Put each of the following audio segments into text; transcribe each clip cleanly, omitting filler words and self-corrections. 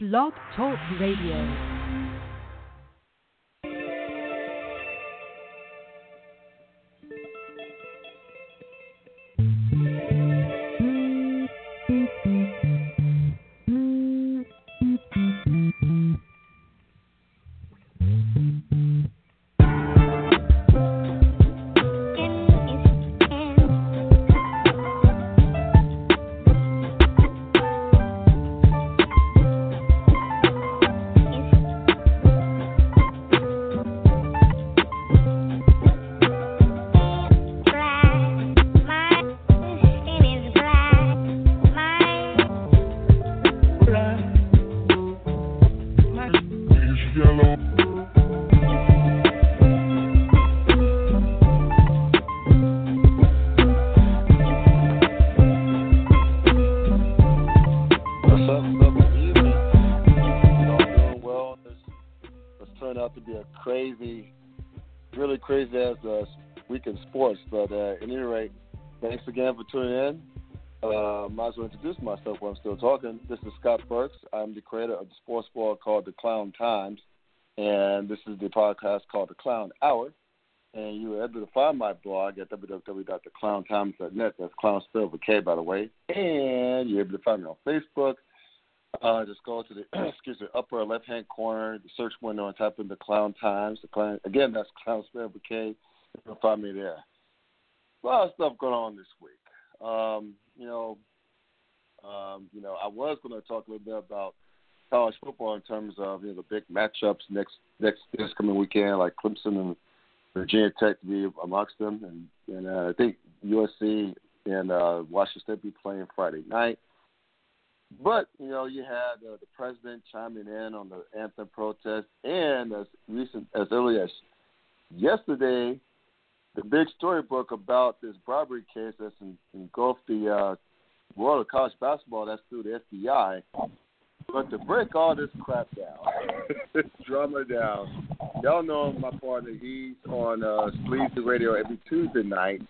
Blog Talk Radio. For tuning in, might as well introduce myself while I'm still talking. This is Scott Burks. I'm the creator of the sports blog called The Clown Times, and this is the podcast called The Clown Hour. And you are able to find my blog at www.theclowntimes.net. That's clown spelled with K, by the way. And you're able to find me on Facebook. Just go to the upper left-hand corner, the search window, and type in The Clown Times. The Clown, again, that's clown spelled with K. You'll find me there. A lot of stuff going on this week. I was going to talk a little bit about college football in terms of the big matchups next this coming weekend, like Clemson and Virginia Tech to be amongst them, and I think USC and Washington State be playing Friday night. But you had the president chiming in on the anthem protest, and as early as yesterday. The big storybook about this bribery case that's engulfed the world of college basketball, that's through the FBI. But to break all this crap down, this drama down, y'all know my partner, he's on Sleazy Radio every Tuesday night,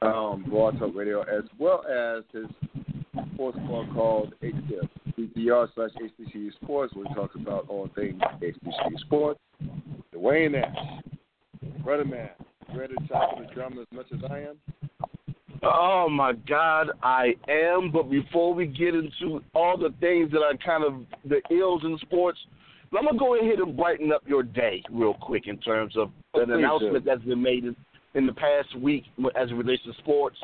Blog Talk Radio, as well as his sports blog called HBCU Sports, where he talks about all things HBCU Sports. Dwayne Nash, brother man. Ready to tackle the drama as much as I am? Oh, my God, I am. But before we get into all the things that are kind of the ills in sports, I'm going to go ahead and brighten up your day real quick in terms of an announcement that's been made in the past week as it relates to sports.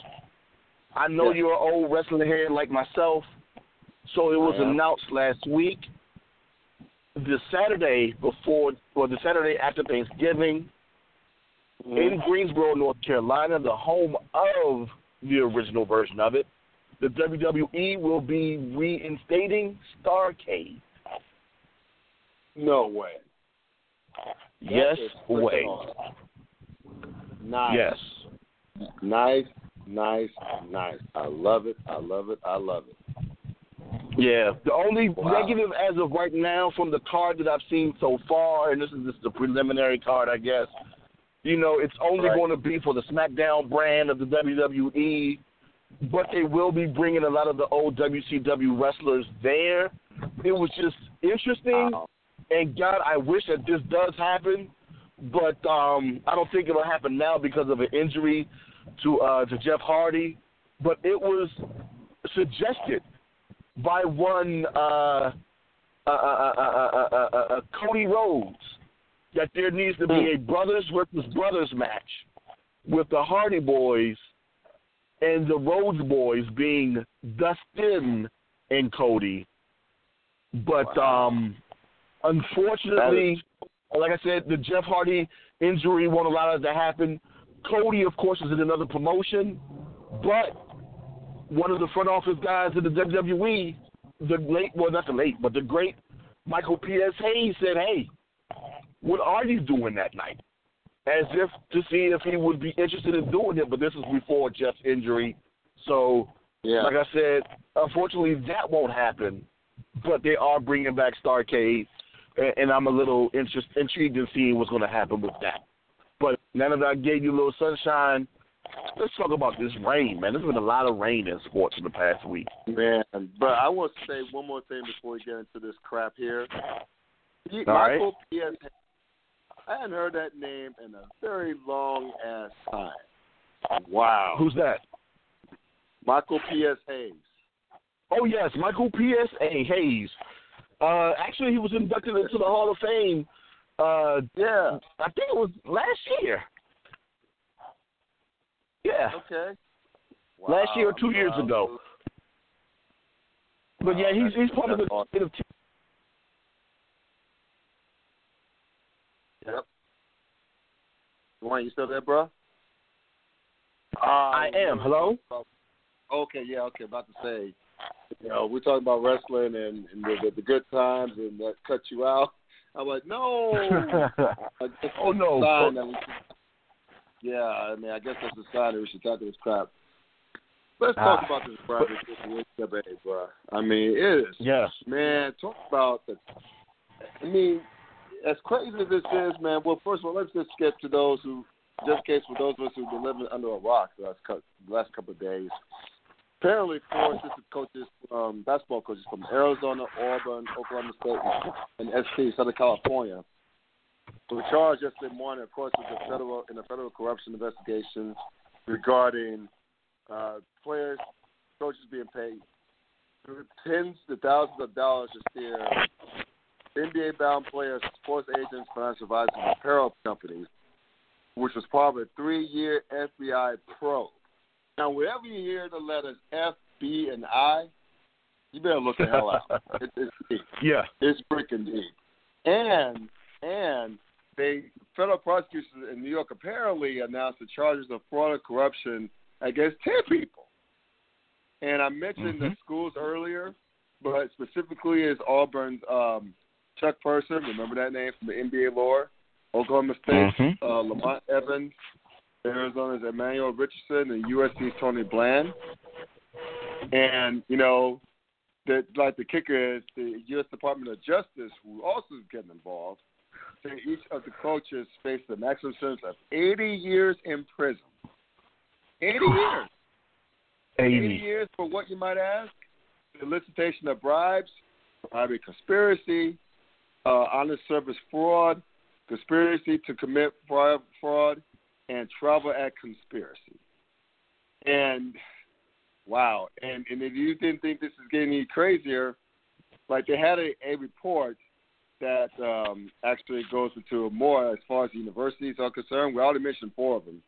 I know you're an old wrestling head like myself, so it was announced last week, the Saturday after Thanksgiving, in Greensboro, North Carolina, the home of the original version of it, the WWE will be reinstating Starrcade. No way. Yes way. Nice. Yes. Nice. I love it. Yeah. The only negative as of right now from the card that I've seen so far, and this is just the preliminary card, I guess, it's only going to be for the SmackDown brand of the WWE, but they will be bringing a lot of the old WCW wrestlers there. It was just interesting, and God, I wish that this does happen, but I don't think it'll happen now because of an injury to Jeff Hardy. But it was suggested by one Cody Rhodes that there needs to be a brothers versus brothers match with the Hardy Boys and the Rhodes Boys being Dustin and Cody. But unfortunately, like I said, the Jeff Hardy injury won't allow that to happen. Cody, of course, is in another promotion, but one of the front office guys in the WWE, the great Michael P.S. Hayes said, hey, what are you doing that night? As if to see if he would be interested in doing it, but this is before Jeff's injury. So, like I said, unfortunately that won't happen, but they are bringing back Starrcade, and I'm a little intrigued in seeing what's going to happen with that. But now that I gave you a little sunshine, Let's talk about this rain, man. There's been a lot of rain in sports in the past week. Man, but I want to say one more thing before we get into this crap here. Michael P.S. Hayes, I hadn't heard that name in a very long-ass time. Wow. Who's that? Michael P.S. Hayes. Oh, yes, Michael P.S. Hayes. Actually, he was inducted into the Hall of Fame. Yeah, I think it was last year. Yeah. Okay. Wow. Last year or 2 years ago. But yeah, he's part of the creative team. Yep. Dwayne, you still there, bro? I am. Hello? Okay, yeah, okay. About to say, you know, we're talking about wrestling and the good times and that cut you out. I'm like, no. Oh, no. Yeah, I mean, I guess that's a sign that we should talk to this crap. Let's talk about this private situation, bro. I mean, it is. Yeah. Man, talk about the – I mean, as crazy as this is, man, well, first of all, let's just skip to those who – just in case for those of us who've been living under a rock the last couple of days. Apparently, four assistant coaches, basketball coaches from Arizona, Auburn, Oklahoma State, and SC, Southern California, were charged yesterday morning, of course, with a federal corruption investigation regarding players, coaches being paid tens of thousands of dollars to steer NBA-bound players, sports agents, financial advisors, and apparel companies, which was part of a 3-year FBI probe. Now, wherever you hear the letters F, B, and I, you better look the hell out. It's deep. Yeah. It's freaking deep. And the federal prosecutors in New York apparently announced the charges of fraud and corruption against 10 people. And I mentioned the schools earlier, but specifically is Auburn's Chuck Person, remember that name from the NBA lore, Oklahoma State's Lamont Evans, Arizona's Emmanuel Richardson, and USC's Tony Bland. And, you know, the kicker is the U.S. Department of Justice, who also is getting involved, saying each of the coaches faced a maximum sentence of 80 years in prison. 80 years. 80 years for what, you might ask? The elicitation of bribes, bribery conspiracy, honest service fraud, conspiracy to commit fraud, and travel act conspiracy. And, wow. And if you didn't think this is getting any crazier, like they had a report that actually goes into more as far as universities are concerned. We already mentioned four of them.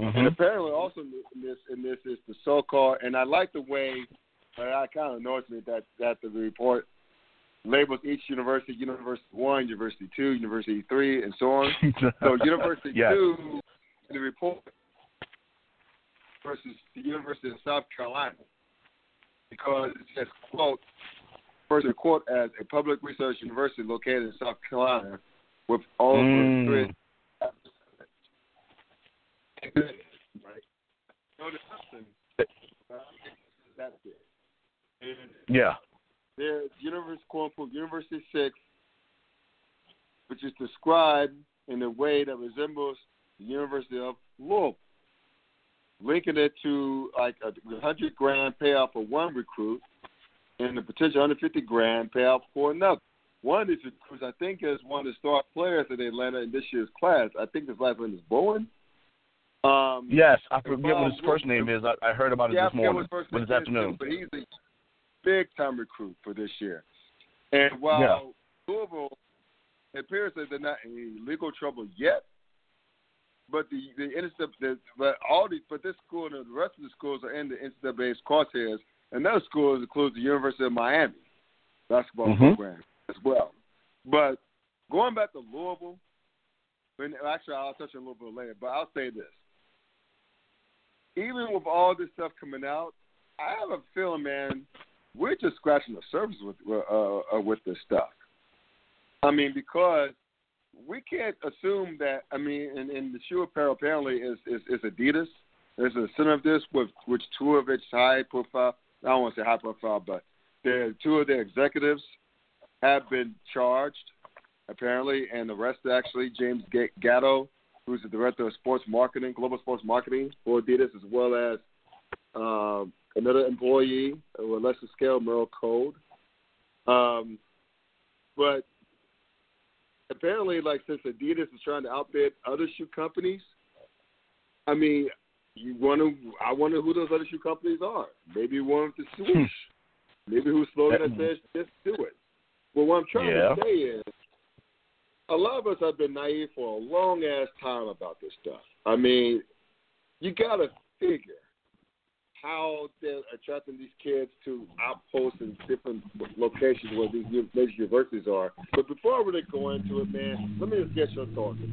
And apparently also in this is the so-called, and I like the way, it kind of annoys me that the report labels each university 1, university 2, university 3, and so on. So university 2, the report versus the University of South Carolina, because it says, quote, first in quote, as a public research university located in South Carolina with all three. Right. That's it. Yeah. There's University, quote unquote, University 6, which is described in a way that resembles the University of Louisville, linking it to like a $100,000 payout for one recruit and a potential $150,000 payout for another. One of these recruits, I think, is one of the star players that Atlanta in this year's class. I think his last name is Bowen. Yes, I forget what his first name is. I heard about it this morning, this afternoon. But he's a big-time recruit for this year. And while Louisville appears that they're not in legal trouble yet, but this school and the rest of the schools are in the NCAA's crosshairs, and those schools include the University of Miami basketball program as well. But going back to Louisville, actually I'll touch on Louisville later, but I'll say this: even with all this stuff coming out, I have a feeling, man, we're just scratching the surface with this stuff. I mean, because we can't assume that. I mean, and the shoe apparel apparently is Adidas. There's a center of this with which two of its high-profile, I don't want to say high-profile, but two of their executives have been charged, apparently, and the rest, actually, James Gatto who's the director of sports marketing, global sports marketing for Adidas, as well as another employee of a lesser scale, Merle Code. But apparently, like, since Adidas is trying to outbid other shoe companies, I mean, I wonder who those other shoe companies are. Maybe one of the swoosh. Maybe who's slogan that says, just do it. Well, what I'm trying to say is, a lot of us have been naive for a long-ass time about this stuff. I mean, you got to figure how they're attracting these kids to outposts and different locations where these major universities are. But before I really go into it, man, let me just get your thoughts on this.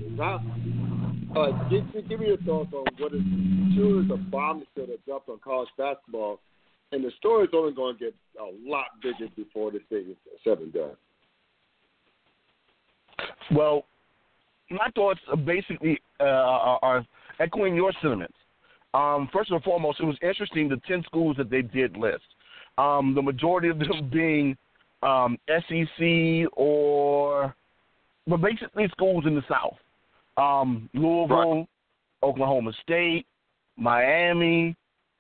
Give me your thoughts on what is the bomb that dropped on college basketball. And the story's only going to get a lot bigger before this thing is said and done. Well, my thoughts are basically are echoing your sentiments. First and foremost, it was interesting, the 10 schools that they did list, the majority of them being SEC but basically schools in the South. Louisville, right. Oklahoma State, Miami,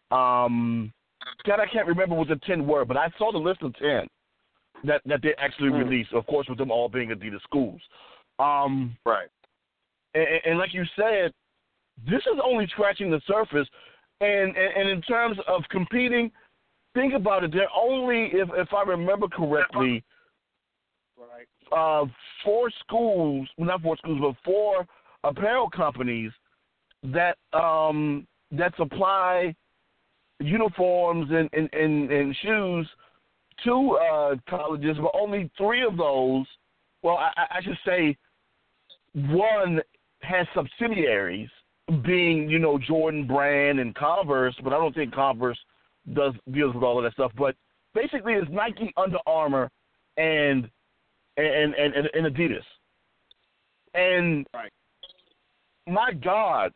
God, I can't remember what the 10 were, but I saw the list of 10 that they actually released, of course, with them all being Adidas schools. Right. And like you said, this is only scratching the surface. And in terms of competing, think about it, they're only, if I remember correctly, four apparel companies that supply uniforms and shoes to colleges, but only three of those, well, I should say one has subsidiaries being, Jordan Brand and Converse, but I don't think Converse deals with all of that stuff. But basically it's Nike, Under Armour, and Adidas. And my God,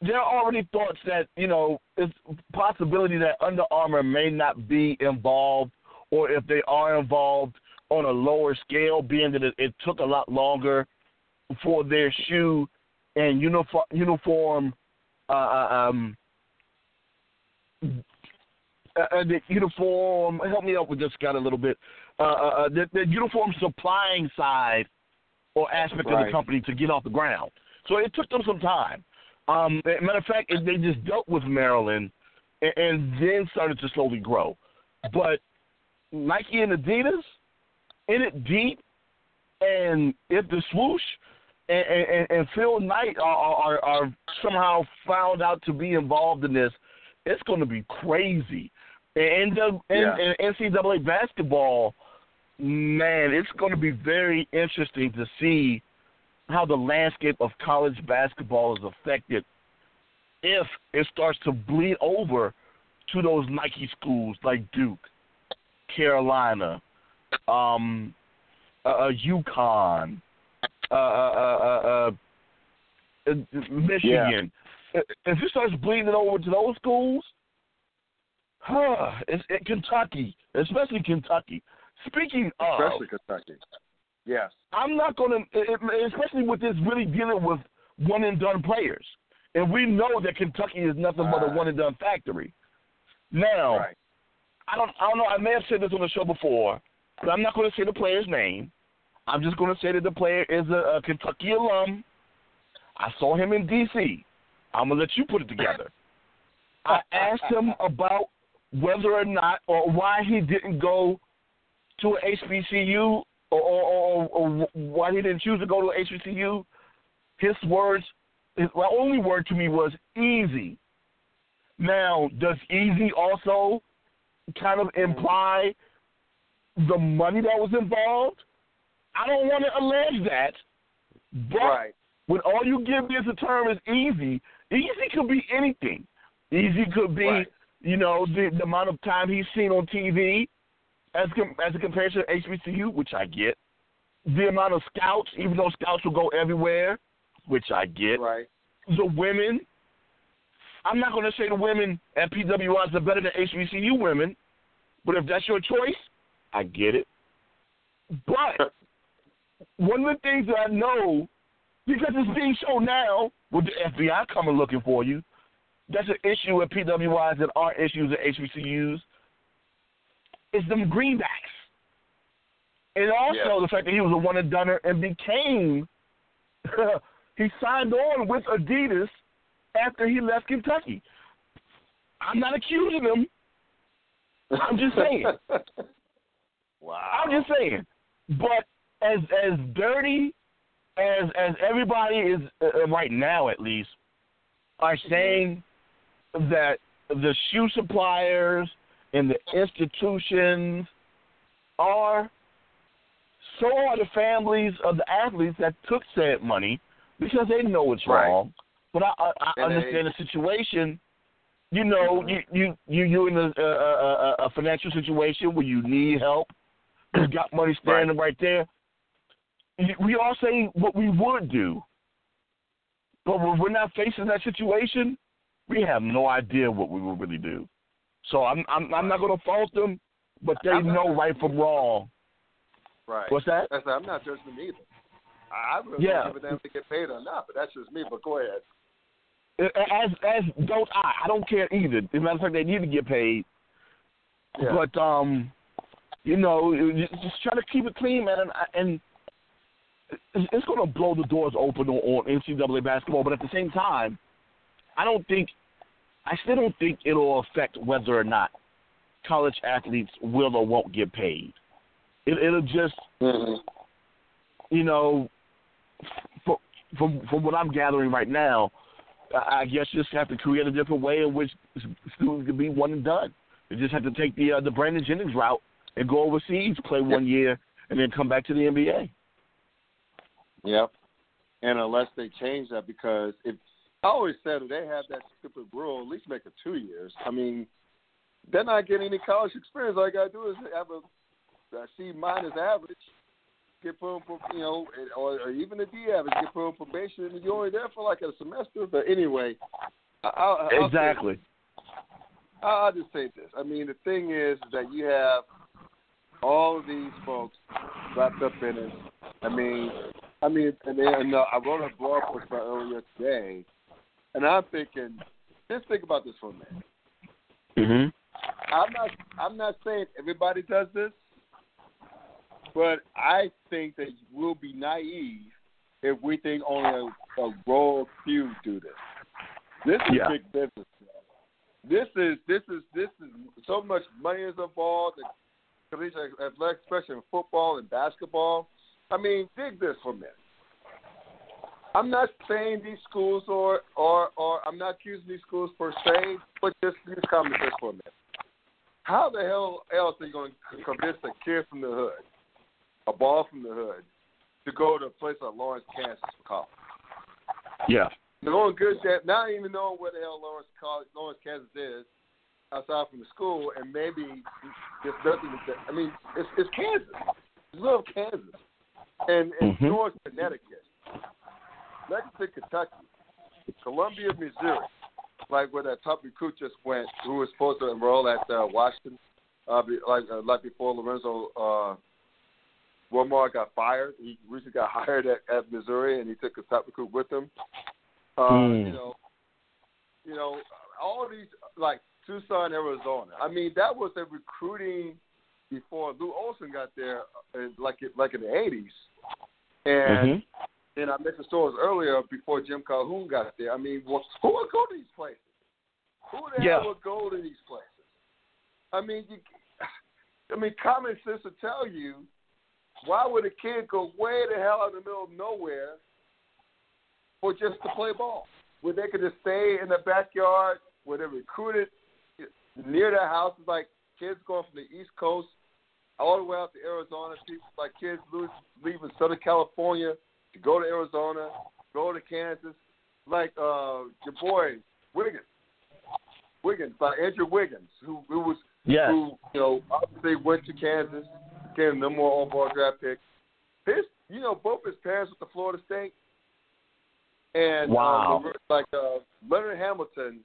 there are already thoughts that, it's a possibility that Under Armour may not be involved, or if they are involved on a lower scale, being that it took a lot longer for their shoe and uniform, help me out with this guy a little bit, the uniform supplying side or aspect of the company to get off the ground. So it took them some time. Matter of fact, they just dealt with Maryland and then started to slowly grow. But Nike and Adidas, in it deep, and if the swoosh and Phil Knight are somehow found out to be involved in this, it's going to be crazy. And NCAA basketball, man, it's going to be very interesting to see how the landscape of college basketball is affected if it starts to bleed over to those Nike schools like Duke, Carolina, UConn, Michigan. Yeah. If it starts bleeding over to those schools, Kentucky, especially Kentucky. Speaking of... Especially Kentucky. Yes. I'm not going to, especially with this really dealing with one-and-done players. And we know that Kentucky is nothing but a one-and-done factory. Now, I don't know, I may have said this on the show before, but I'm not going to say the player's name. I'm just going to say that the player is a Kentucky alum. I saw him in D.C. I'm going to let you put it together. I asked him about whether or not or why he didn't go to an HBCU or why he didn't choose to go to HBCU, my only word to me was easy. Now, does easy also kind of imply the money that was involved? I don't want to allege that, but when all you give me as a term is easy could be anything. Easy could be, the amount of time he's seen on TV, as a comparison to HBCU, which I get. The amount of scouts, even though scouts will go everywhere, which I get. Right. The women. I'm not going to say the women at PWIs are better than HBCU women, but if that's your choice, I get it. But one of the things that I know Because it's being shown now with the FBI coming looking for you. That's an issue with PWIs that are issues at HBCUs. It's them greenbacks. And also the fact that he was a one-and-doneer and became he signed on with Adidas after he left Kentucky. I'm not accusing him. I'm just saying. Wow. I'm just saying. But as dirty as everybody is right now, at least, are saying that the shoe suppliers and the institutions are, so are the families of the athletes that took said money because they know it's wrong. But I understand the situation. You know, you're in a financial situation where you need help. You got money standing right there. We all say what we would do, but when we're not facing that situation, we have no idea what we would really do. So I'm not going to fault them, but they know right from wrong. Right. What's that? That's, I'm not judging them either. I would have given them to get paid or not, but that's just me. But go ahead. As don't I? I don't care either. As a matter of fact, they need to get paid. Yeah. But you know, just try to keep it clean, man, and it's going to blow the doors open on NCAA basketball, but at the same time, I still don't think it'll affect whether or not college athletes will or won't get paid. It'll just, you know, from what I'm gathering right now, I guess you just have to create a different way in which students can be one and done. They just have to take the Brandon Jennings route and go overseas, play 1 year, and then come back to the NBA. Yep, and unless they change that, because if I always said if they have that stupid rule, at least make it 2 years. I mean, they're not getting any college experience. All I gotta do is have a C minus average, get put on, you know, or even a D average, get put on probation, and you're only there for like a semester. But anyway, I'll just say this. I mean, the thing is that you have all of these folks wrapped up in it. I mean, and then I wrote a blog post about earlier today, and I'm thinking, just think about this for a minute. Mm-hmm. I'm not saying everybody does this, but I think that we'll be naive if we think only a royal few do this. This is big business. This is so much money is involved in collegiate athletic, especially in football and basketball. I mean, dig this for a minute. I'm not saying these schools or I'm not accusing these schools per se, but just comment this for a minute. How the hell else are you going to convince a kid from the hood, a ball from the hood, to go to a place like Lawrence, Kansas for college? Yeah. Knowing good that, not even knowing where the hell Lawrence, Kansas is, outside from the school, and maybe there's nothing to say. I mean, it's Kansas. It's little Kansas. And North Connecticut, Lexington, Kentucky, Columbia, Missouri, like where that top recruit just went, who was supposed to enroll at Washington, like before Lorenzo Wilmore got fired. He recently got hired at Missouri, and he took a top recruit with him. You know, all these, like Tucson, Arizona. I mean, that was a recruiting before Lou Olson got there, like in the 80s. And I mentioned stories earlier before Jim Calhoun got there. I mean, who would go to these places? Who the hell would go to these places? I mean, common sense would tell you, why would a kid go way the hell out in the middle of nowhere for just to play ball? Where they could just stay in the backyard, where they're recruited near their houses, like kids going from the East Coast all the way out to Arizona. People like kids leaving Southern California to go to Arizona, go to Kansas. Like your boy Wiggins, by Andrew Wiggins, who you know, obviously went to Kansas, became no more all-ball draft pick. Both his parents went to Florida State, and Leonard Hamilton,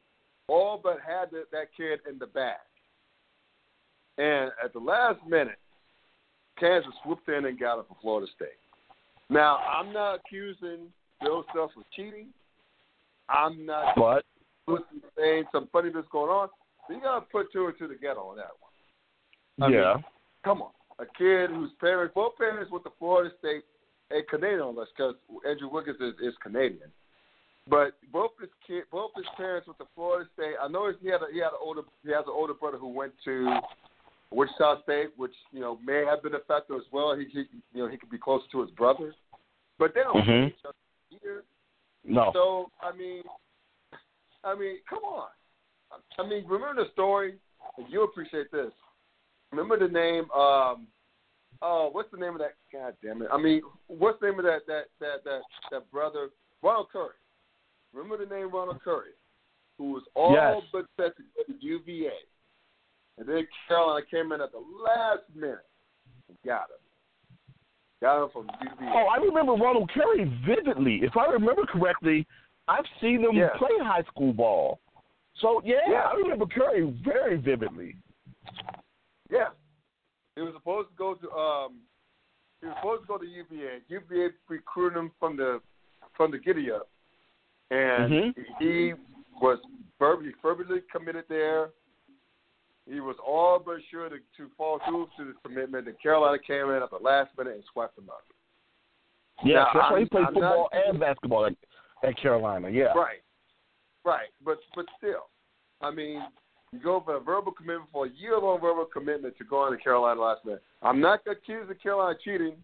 all but had that kid in the bag. And at the last minute, Kansas swooped in and got it for Florida State. Now, I'm not accusing Bill Self was cheating. I'm not. What? Saying some funny that's going on. So you got to put two and two together on that one. I mean, come on. A kid whose parents, both parents went to Florida State, a Canadian, because Andrew Wiggins is Canadian. But both his parents went to Florida State. I know he has an older brother who went to Wichita State, which may have been a factor as well. He could be closer to his brother, but they don't know each other either. No. So I mean, come on. I mean, remember the story, and you appreciate this. Remember the name? What's the name of that? God damn it! I mean, what's the name of that brother? Ronald Curry. Remember the name Ronald Curry, who was all but set to go to UVA, and then Carolina came in at the last minute and got him. Got him from UVA. Oh, I remember Ronald Curry vividly. If I remember correctly, I've seen him play high school ball. So yeah, I remember Curry very vividly. Yeah, he was supposed to go to UVA. UVA recruited him from the Giddy Up, and he was fervently committed there. He was all but sure to fall through to the commitment. And Carolina came in at the last minute and swept him up. Yeah, that's why he played football and basketball at Carolina. Yeah, right, but still, I mean. You go for a verbal commitment, for a year-long verbal commitment to going to Carolina last night. I'm not accused of Carolina cheating,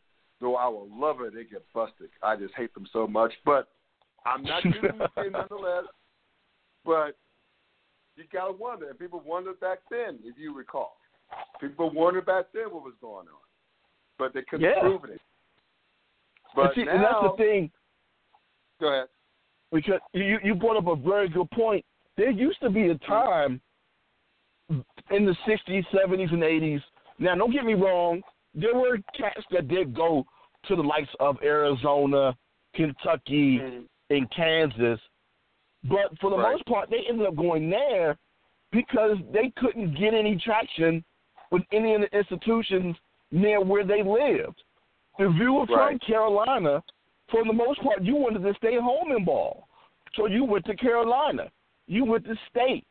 though I would love it. They get busted. I just hate them so much. But I'm not accusing them nonetheless. But you got to wonder. And people wondered back then, if you recall. People wondered back then what was going on. But they couldn't prove it. But see, now, and that's the thing. Go ahead. Because you brought up a very good point. There used to be a time in the 60s, 70s, and 80s. Now, don't get me wrong. There were cats that did go to the likes of Arizona, Kentucky, and Kansas. But for the most part, they ended up going there because they couldn't get any traction with any of the institutions near where they lived. If you were from Carolina, for the most part, you wanted to stay home and ball. So you went to Carolina. You went to State.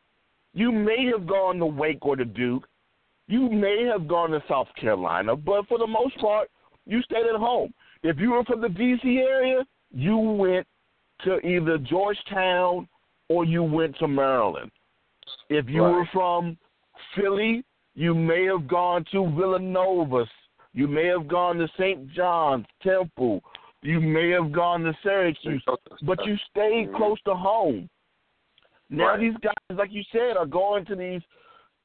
You may have gone to Wake or to Duke. You may have gone to South Carolina, but for the most part, you stayed at home. If you were from the D.C. area, you went to either Georgetown or you went to Maryland. If you were from Philly, you may have gone to Villanova. You may have gone to St. John's, Temple. You may have gone to Syracuse, but you stayed close to home. Now these guys, like you said, are going to these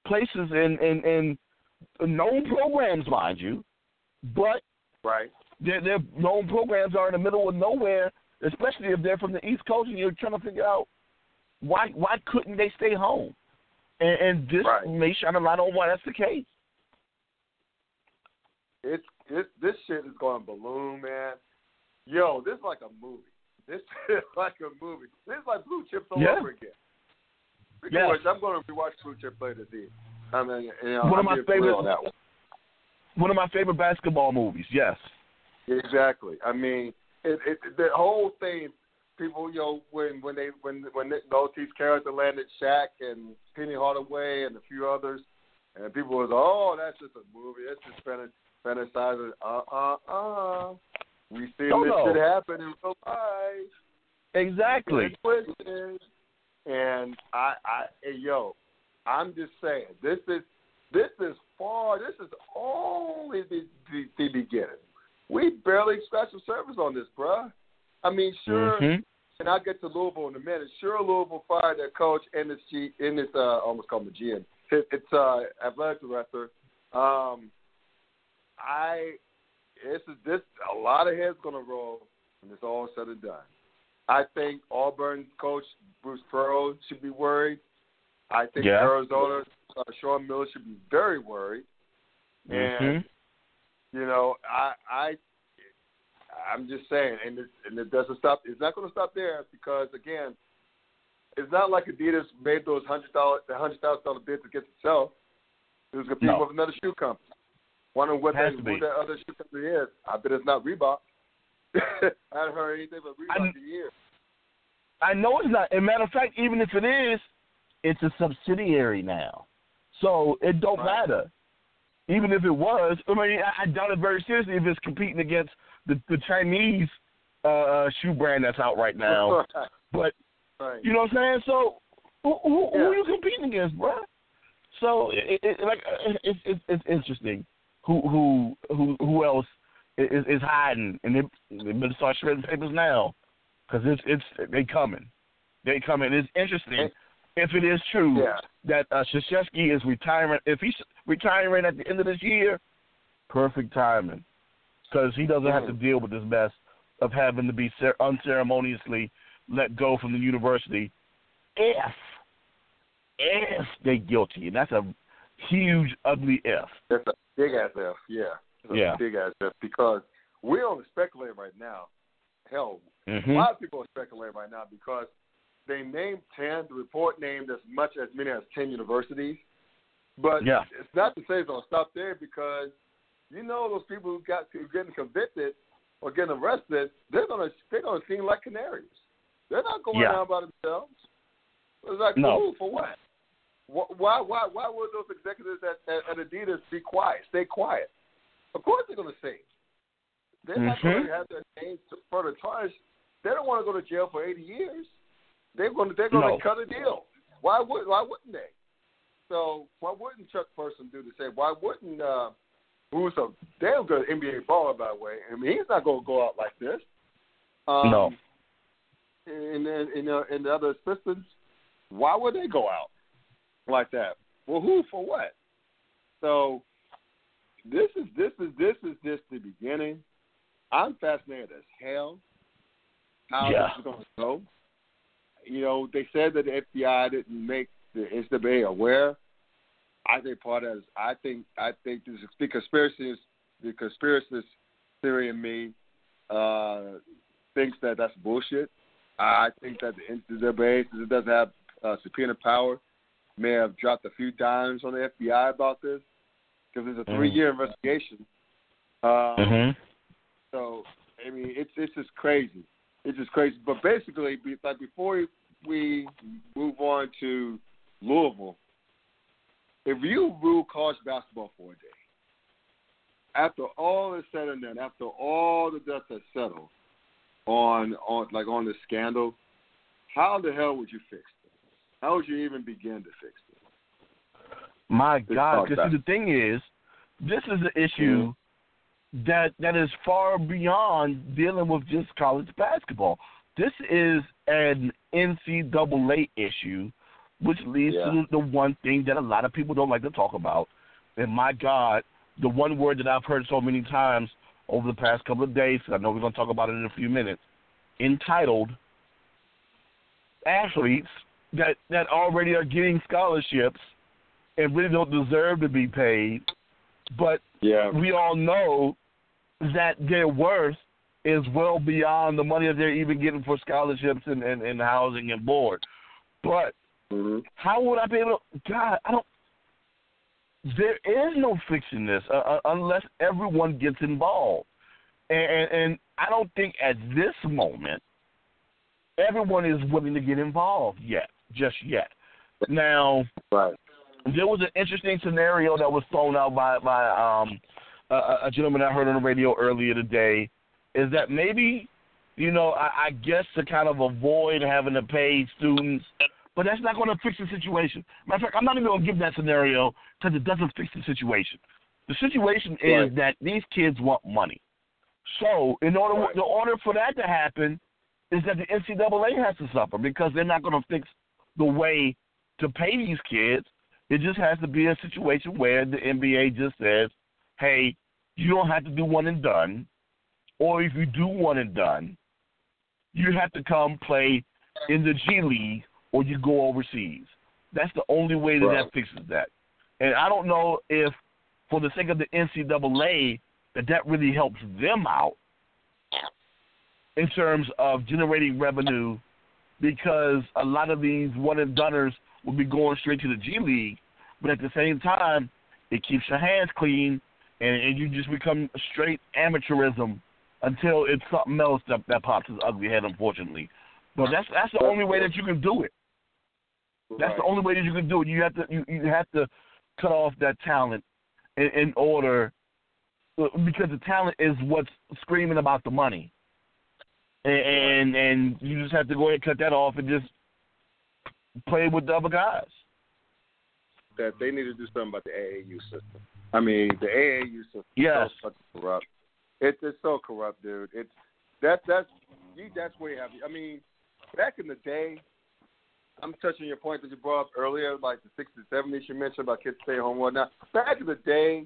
places and known programs, mind you, but their known programs are in the middle of nowhere, especially if they're from the East Coast and you're trying to figure out why couldn't they stay home? And this may shine a light on why that's the case. This shit is going to balloon, man. Yo, this is like a movie. This is like a movie. This is like Blue Chips all over again. Because I'm going to rewatch Blue Chips later this year. I mean, one of my favorite basketball movies. Yes, exactly. I mean, the whole thing. People, when Nick Nolte's character landed Shaq and Penny Hardaway and a few others, and people was, oh, that's just a movie. That's just fantasizing. We see this shit happen in real life. Exactly. And I'm just saying, this is far. This is only the beginning. We barely scratched the surface on this, bruh. I mean, sure, and I'll get to Louisville in a minute. Sure, Louisville fired their coach and its almost called him a GM. It's athletic director. This a lot of heads gonna roll when it's all said and done. I think Auburn coach Bruce Pearl should be worried. I think Arizona Sean Miller should be very worried. And I'm just saying, and it doesn't stop. It's not gonna stop there because again, it's not like Adidas made those $100,000 bids against itself. It was competing with another shoe company. Wondering what that other shoe company is. I bet it's not Reebok. I haven't heard anything but Reebok in years. I know it's not. As a matter of fact, even if it is, it's a subsidiary now. So it don't matter. Even if it was, I mean, I doubt it very seriously if it's competing against the Chinese shoe brand that's out right now. But, you know what I'm saying? So who are you competing against, bro? So it's interesting who else is hiding, and they better start shredding papers now, because it's they coming. It's interesting if it is true that Krzyzewski is retiring. If he's retiring at the end of this year, perfect timing, because he doesn't have to deal with this mess of having to be unceremoniously let go from the university if they're guilty, and that's a huge, ugly F. That's a big-ass F, big-ass F, because we're only speculating right now. Hell, a lot of people are speculating right now because they named 10, the report named as many as 10 universities, but it's not to say it's going to stop there, because you know those people who getting convicted or getting arrested, they're going to seem like canaries. They're not going down by themselves. It's like, cool, for what? Why would those executives at Adidas be quiet? Stay quiet. Of course they're going to say it. They're not going to have their names further charged. They don't want to go to jail for 80 years. They're going to cut a deal. Why wouldn't they? So why wouldn't Chuck Person do the same? Why wouldn't who's a damn good NBA baller, by the way? I mean, he's not going to go out like this. And the other assistants, why would they go out like that? Well, who for what? So this is just the beginning. I'm fascinated as hell how this is going to go. You know, they said that the FBI didn't make the NCAA aware. I think part of it is I think the conspiracy theory in me thinks that that's bullshit. I think that the NCAA, since it doesn't have subpoena power, may have dropped a few dimes on the FBI about this, because it's a 3-year investigation. So, I mean, it's just crazy. It's just crazy. But basically, like before we move on to Louisville, if you rule college basketball for a day, after all is said and done, after all the dust has settled on this scandal, how the hell would you fix this? How would you even begin to fix this? My God, because the thing is, this is an issue that is far beyond dealing with just college basketball. This is an NCAA issue, which leads to the one thing that a lot of people don't like to talk about. And my God, the one word that I've heard so many times over the past couple of days, I know we're going to talk about it in a few minutes, entitled athletes that already are getting scholarships and really don't deserve to be paid, but we all know that their worth is well beyond the money that they're even getting for scholarships and housing and board. But how would I be able to – God, I don't – there is no fixing this unless everyone gets involved. And I don't think at this moment everyone is willing to get involved yet, just yet. Now – there was an interesting scenario that was thrown out by a gentleman I heard on the radio earlier today, is that maybe, you know, I guess to kind of avoid having to pay students, but that's not going to fix the situation. Matter of fact, I'm not even going to give that scenario because it doesn't fix the situation. The situation is that these kids want money. So in order for that to happen is that the NCAA has to suffer, because they're not going to fix the way to pay these kids. It just has to be a situation where the NBA just says, hey, you don't have to do one and done, or if you do one and done, you have to come play in the G League or you go overseas. That's the only way that fixes that. And I don't know if, for the sake of the NCAA, that really helps them out in terms of generating revenue, because a lot of these one and doners will be going straight to the G League, but at the same time, it keeps your hands clean, and you just become straight amateurism until it's something else that pops his ugly head, unfortunately. But that's the only way that you can do it. That's the only way that you can do it. You have to cut off that talent in order, because the talent is what's screaming about the money. And you just have to go ahead and cut that off and just play with the other guys. That they need to do something about the AAU system. I mean, the AAU system is so fucking corrupt. It's so corrupt, dude. That's where you have. I mean, back in the day, I'm touching your point that you brought up earlier, like the 60s and 70s you mentioned about kids staying home and whatnot. Back in the day,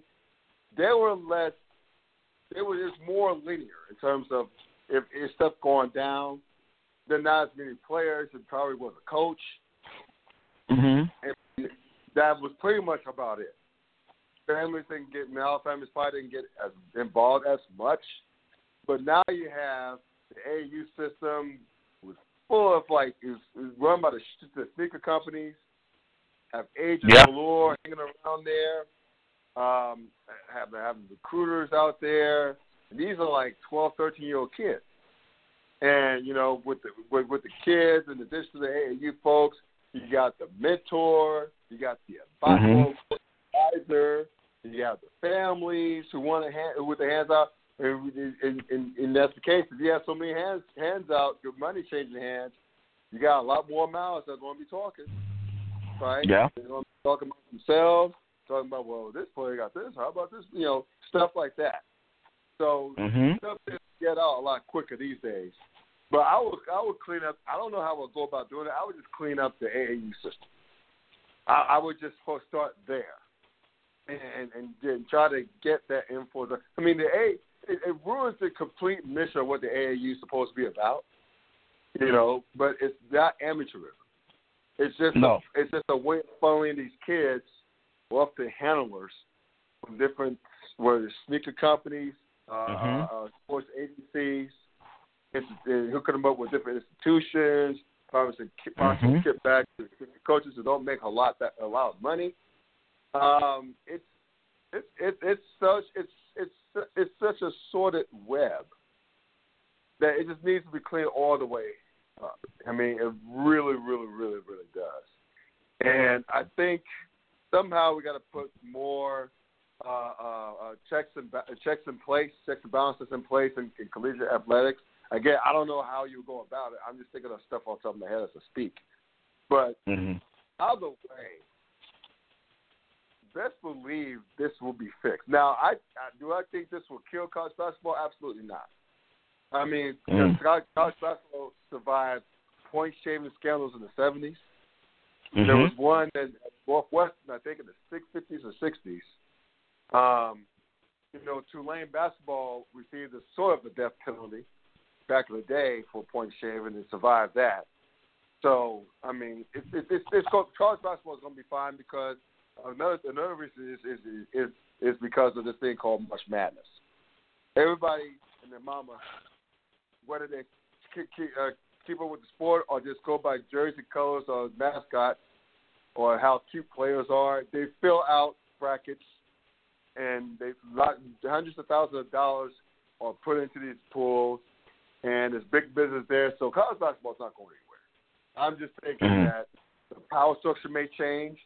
it was more linear in terms of if stuff going down. There are not as many players. It probably was a coach. Mm-hmm. And that was pretty much about it. Families probably didn't get as involved as much. But now you have the AAU system was full of, like, is run by the sneaker companies, have agents galore hanging around there, having recruiters out there. And these are like 12, 13-year-old kids. And, you know, with the kids, in addition to the AAU folks, you got the mentor, you got the advisor, you got the families who want to with their hands out. And that's the case. If you have so many hands out, your money changing hands, you got a lot more mouths that are going to be talking, right? Yeah. They're going to be talking about themselves, talking about, well, this player got this, how about this? You know, stuff like that. So stuff that get out a lot quicker these days. But I would clean up. I don't know how I would go about doing it. I would just clean up the AAU system. I would just start there and try to get that info. I mean, it ruins the complete mission of what the AAU is supposed to be about, you know. But it's not amateurism. It's just a way of funneling these kids off the handlers from different, whether it's sneaker companies, sports agencies, hooking them up with different institutions, promising kickbacks to coaches who don't make a lot of money. It's such a sordid web that it just needs to be cleaned all the way up. I mean, it really, really, really, really does. And I think somehow we got to put more checks and balances in place in collegiate athletics. Again, I don't know how you go about it. I'm just thinking of stuff off the top of my head as I speak. But either way, best believe this will be fixed. Now, I think this will kill college basketball? Absolutely not. I mean, college basketball survived point shaving scandals in the 70s. There was one in Northwestern, I think, in the 50s or 60s. You know, Tulane basketball received a sort of a death penalty back in the day for point shaving and survived that. So, I mean, college basketball is going to be fine because another reason is because of this thing called March Madness. Everybody and their mama, whether they keep up with the sport or just go by jersey colors or mascots or how cute players are, they fill out brackets and hundreds of thousands of dollars are put into these pools, and there's big business there. So college basketball is not going anywhere. I'm just thinking that the power structure may change.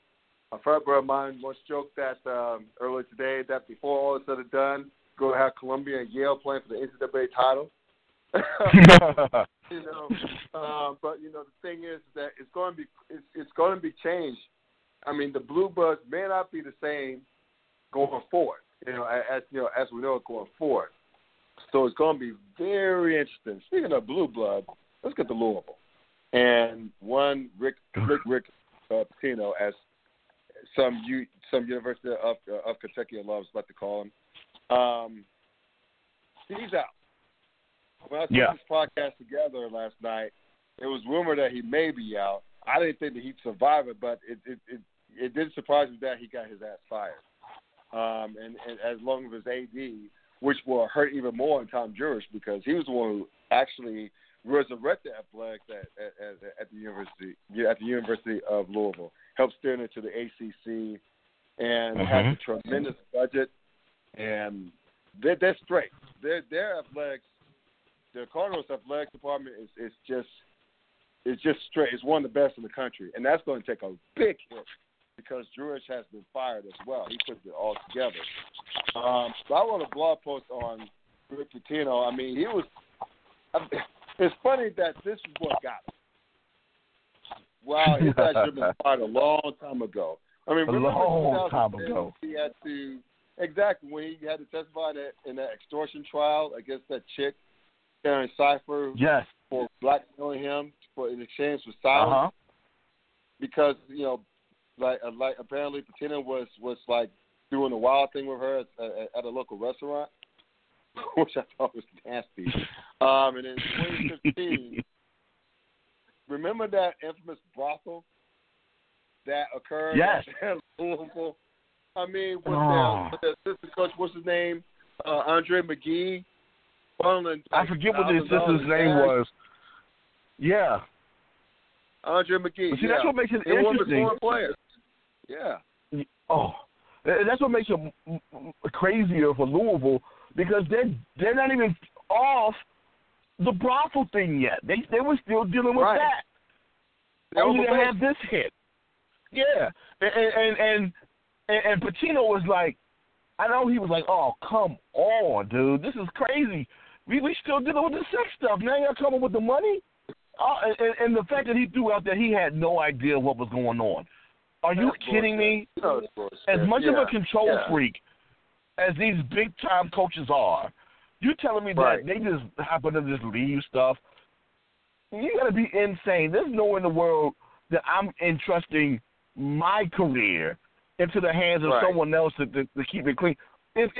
A friend of mine once joked that earlier today that before all is said and done, go have Columbia and Yale playing for the NCAA title. You know, but you know the thing is that it's going to be changed. I mean, the blue buds may not be the same going forward. As we know, going forward. So it's going to be very interesting. Speaking of blue blood, let's get to Louisville and one Rick Pitino, as some University of Kentucky alums like to call him. He's out. When I put this podcast together last night, it was rumored that he may be out. I didn't think that he'd survive it, but it didn't surprise me that he got his ass fired. And as long as his AD, which will hurt even more in Tom Jurisch because he was the one who actually resurrected athletics at the University of Louisville, helped steer it to the ACC, and has a tremendous budget. And they're straight. Their athletics the Cardinals athletics department is just straight. It's one of the best in the country, and that's going to take a big hit because Druidge has been fired as well. He put it all together. So I wrote a blog post on Rick Pitino. I mean, he was. It's funny that this is what got him. Wow, his dad should have been fired a long time ago. I mean, he had to when he had to testify in that extortion trial against that chick, Karen Cipher, for blackmailing him in exchange for silence, because you know, like apparently Patina was like doing a wild thing with her at a local restaurant, which I thought was nasty. And in 2015. Remember that infamous brothel that occurred in Louisville? I mean, with the assistant coach, what's his name? Andre McGee. I forget what the assistant's name was. Yeah. Andre McGee. But see, that's what makes it interesting. One of the players. Yeah. Oh, that's what makes it crazier for Louisville because they're not even off the brothel thing yet. They were still dealing with that. Only to have this hit. Yeah. And Pitino was like, I know he was like, oh, come on, dude. This is crazy. We still dealing with the sex stuff. Now y'all coming with the money? And the fact that he threw out that he had no idea what was going on. Are you kidding me? As much of a control freak as these big-time coaches are, you telling me that they just happen to just leave stuff? You got to be insane. There's no way in the world that I'm entrusting my career into the hands of someone else to keep it clean. If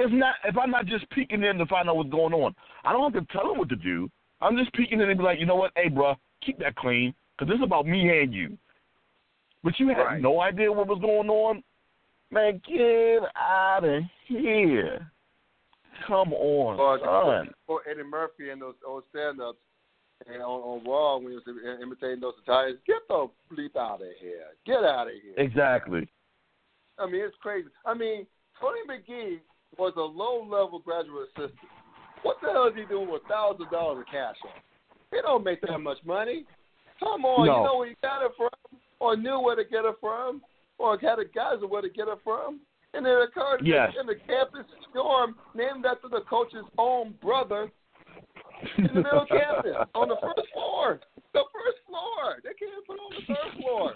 I'm not just peeking in to find out what's going on, I don't have to tell them what to do. I'm just peeking in and be like, you know what, hey, bro, keep that clean because this is about me and you. But you had no idea what was going on? Man, get out of here. Come on, for Eddie Murphy and those old stand-ups and on Raw when he was imitating those Italians, get the bleep out of here. Get out of here. Exactly. I mean, it's crazy. I mean, Tony McGee was a low-level graduate assistant. What the hell is he doing with $1,000 of cash on? He don't make that much money. Come on, you know where he got it from or knew where to get it from or had a guise of where to get it from. And it occurred in the campus dorm named after the coach's own brother in the middle campus on the first floor. The first floor. They can't put it on the third floor.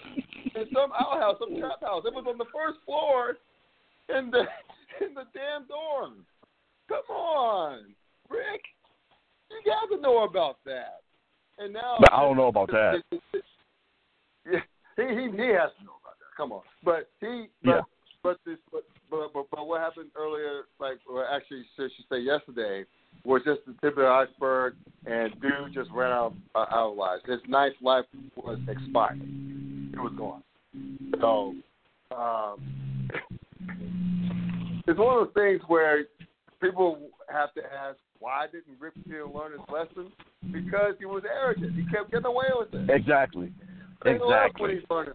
In some outhouse, some trap house. It was on the first floor in the damn dorm. Come on, Rick. You guys know about that. And now I don't know about that. He has to know about that. Come on. But what happened earlier, yesterday, was just the tip of the iceberg, and dude just ran out of lives. His nice life was expired. It was gone. So it's one of those things where people have to ask, why didn't Rick Pitino learn his lesson? Because he was arrogant. He kept getting away with it. Exactly. When he learned his lesson.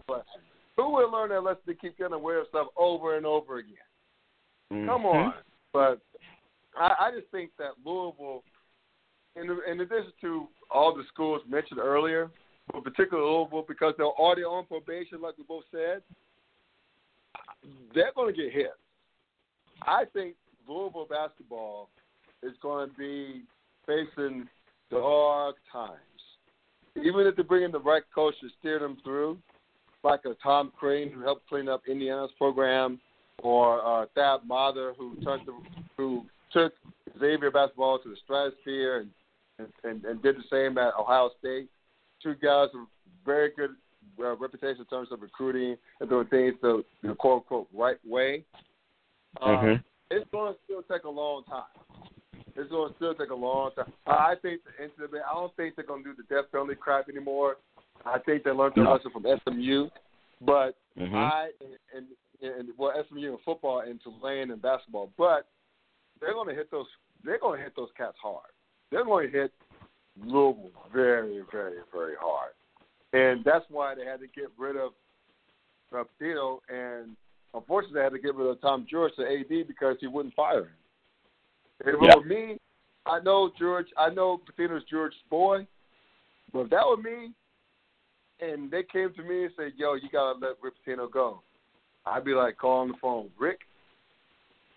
Who would learn that lesson to keep getting aware of stuff over and over again? Mm-hmm. Come on. But I just think that Louisville, in addition to all the schools mentioned earlier, but particularly Louisville, because they're already on probation, like we both said, they're going to get hit. I think Louisville basketball is going to be facing dark times. Even if they bring in the right coach to steer them through, like a Tom Crane who helped clean up Indiana's program, or Thad Mather who took Xavier basketball to the stratosphere and did the same at Ohio State. Two guys with very good reputation in terms of recruiting and doing things the quote unquote right way. It's going to still take a long time. I think the NCAA. I don't think they're going to do the death penalty crap anymore. I think they learned their lesson from SMU, but SMU in football and Tulane in basketball, but they're going to hit those. They're going to hit those cats hard. They're going to hit Louisville very, very, very hard, and that's why they had to get rid of Pitino, and unfortunately, they had to get rid of Tom George to AD because he wouldn't fire him. If it were me, I know George. I know Patino's George's boy, but if that were me, and they came to me and said, "Yo, you gotta let Rick Pitino go," I'd be like, "Call on the phone, Rick.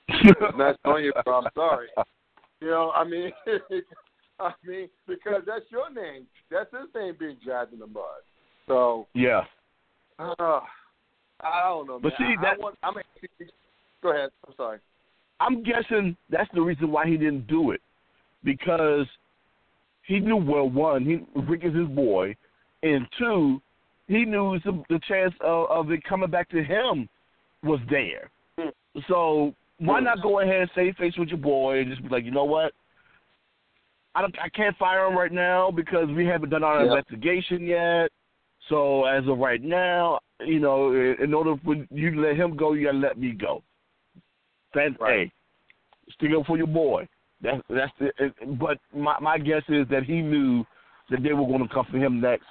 It's not on you, but I'm sorry." You know, I mean, because that's your name. That's his name being dragged in the mud. So yeah, I don't know, man. But see, go ahead. I'm sorry. I'm guessing that's the reason why he didn't do it, because he knew, well, one, Rick is his boy, and two, he knew the chance of it coming back to him was there. So why not go ahead and save face with your boy and just be like, you know what? I can't fire him right now because we haven't done our investigation yet. So as of right now, you know, in order for you to let him go, you got to let me go. That's right. Hey, stick up for your boy. But my guess is that he knew that they were going to come for him next.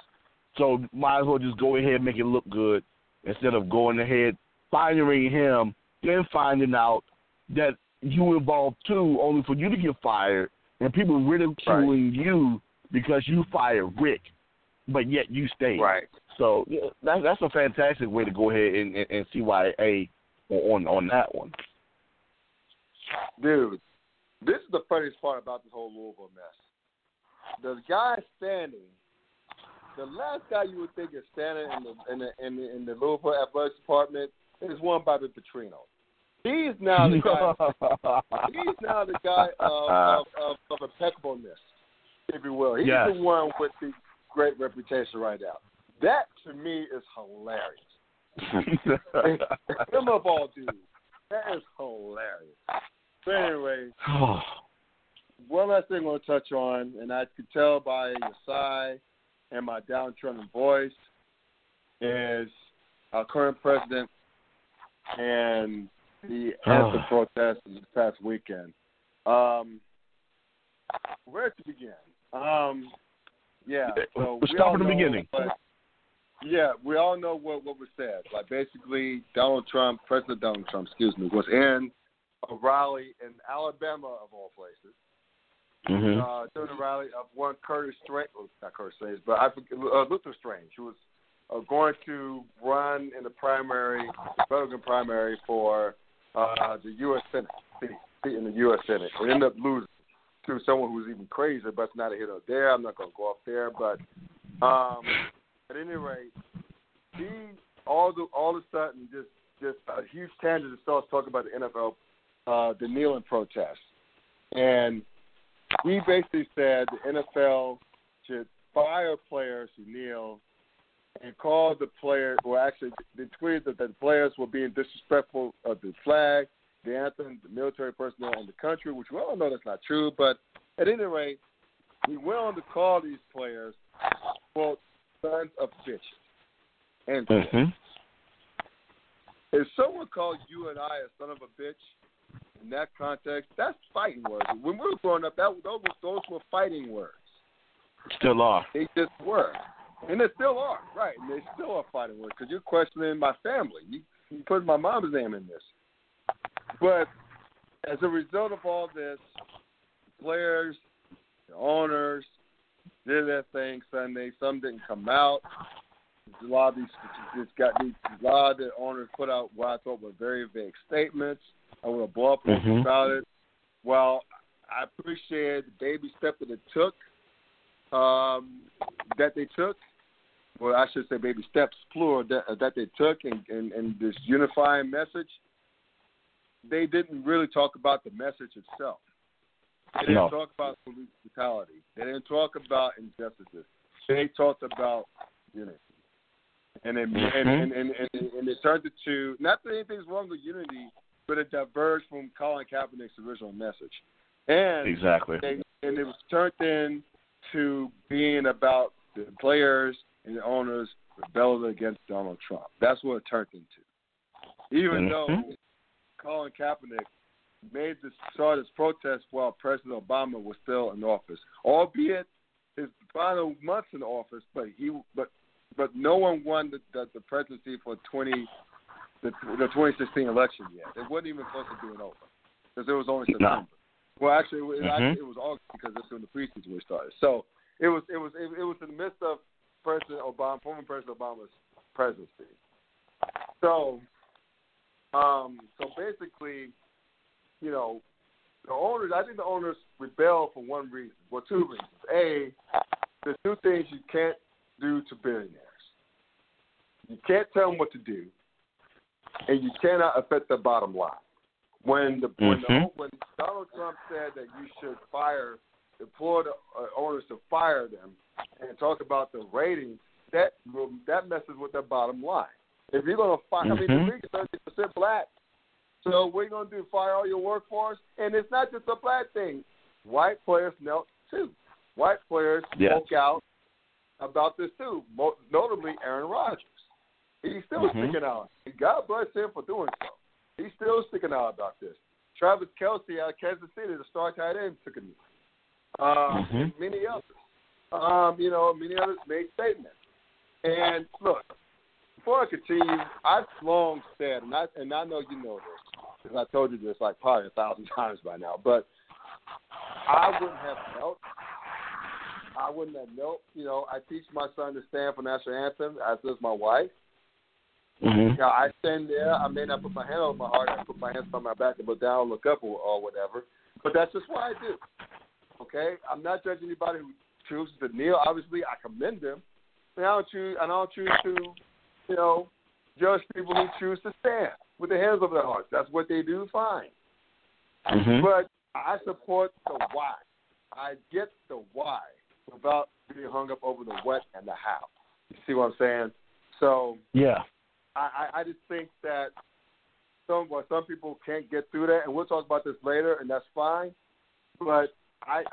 So might as well just go ahead and make it look good instead of going ahead, firing him, then finding out that you were involved too, only for you to get fired and people ridiculing you because you fired Rick, but yet you stayed. Right. So yeah, that's a fantastic way to go ahead and CYA on that one. Dude, this is the funniest part about this whole Louisville mess. The guy standing, the last guy you would think is standing in the Louisville athletics department is one Bobby Petrino. He's now the guy. He's now the guy of impeccableness, if you will. He's the one with the great reputation right now. That to me is hilarious. Him of all dudes. That is hilarious. But anyway, one last thing I want to touch on, and I could tell by your sigh and my downtrodden voice, is our current president and the anthem protest this past weekend. Where to begin? So we'll start from the beginning. Yeah, we all know what was said. Like, basically, President Donald Trump, was in a rally in Alabama, of all places. Mm-hmm. During the rally of one Luther Strange, who was going to run in the Republican primary for the U.S. Senate, seat in the U.S. Senate. We ended up losing to someone who's even crazier, but it's not a hit or there. I'm not going to go off there, but... at any rate, he all of a sudden just a huge tangent and starts talking about the NFL, the kneeling protest, and he basically said the NFL should fire players who kneel, and call the players. Well, actually, they tweeted that the players were being disrespectful of the flag, the anthem, the military personnel, and the country. Which we all know that's not true, but at any rate, we went on to call these players, quote, sons of bitches. And if someone called you and I a son of a bitch in that context, that's fighting words. When we were growing up, those were fighting words. Still are. They just were. And they still are, right. And they still are fighting words because you're questioning my family. You put my mom's name in this. But as a result of all this, the players, the owners, did their thing Sunday. Some didn't come out. A lot of the owners put out what I thought were very vague statements. I want to blow up about it. Well, I appreciate the baby step that it took, that they took. Well, I should say baby steps, plural, that they took in this unifying message. They didn't really talk about the message itself. They didn't talk about police brutality. They didn't talk about injustices. They talked about unity. And it turned to, not that anything's wrong with unity, but it diverged from Colin Kaepernick's original message. And and it was turned into being about the players and the owners rebelling against Donald Trump. That's what it turned into. Even though Colin Kaepernick started this protest while President Obama was still in office, albeit his final months in office. But no one won the presidency for the 2016 election yet. It wasn't even close to being over because it was only September. Well, actually, it was August because that's when the preseason was started. So it was in the midst of former President Obama's presidency. So basically, you know, I think the owners rebelled for one reason. Well, two reasons. A, there's two things you can't do to billionaires. You can't tell them what to do, and you cannot affect their bottom line. When Donald Trump said that you should employ the owners to fire them and talk about the ratings, that messes with their bottom line. If you're going to fire, I mean, the league is 30% black. So what are you going to do, fire all your workforce? And it's not just a black thing. White players knelt too. White players spoke out about this too, notably Aaron Rodgers. He's still sticking out. God bless him for doing so. He's still sticking out about this. Travis Kelce out of Kansas City, the star tight end, took a knee. And many others. Many others made statements. And look, before I continue, I've long said, and I know you know this, because I told you this like probably 1,000 times by now, but I wouldn't have knelt. You know, I teach my son to stand for national anthem, as does my wife. Mm-hmm. Now, I stand there. I may not put my hand on my heart. I put my hands on my back and look down, look up, or whatever. But that's just what I do. Okay? I'm not judging anybody who chooses to kneel. Obviously, I commend them. And I don't choose to, you know, judge people who choose to stand with their hands over their hearts. That's what they do, fine. Mm-hmm. But I support the why. I get the why without being hung up over the what and the how. You see what I'm saying? So, yeah. I just think that some people can't get through that, and we'll talk about this later, and that's fine. But I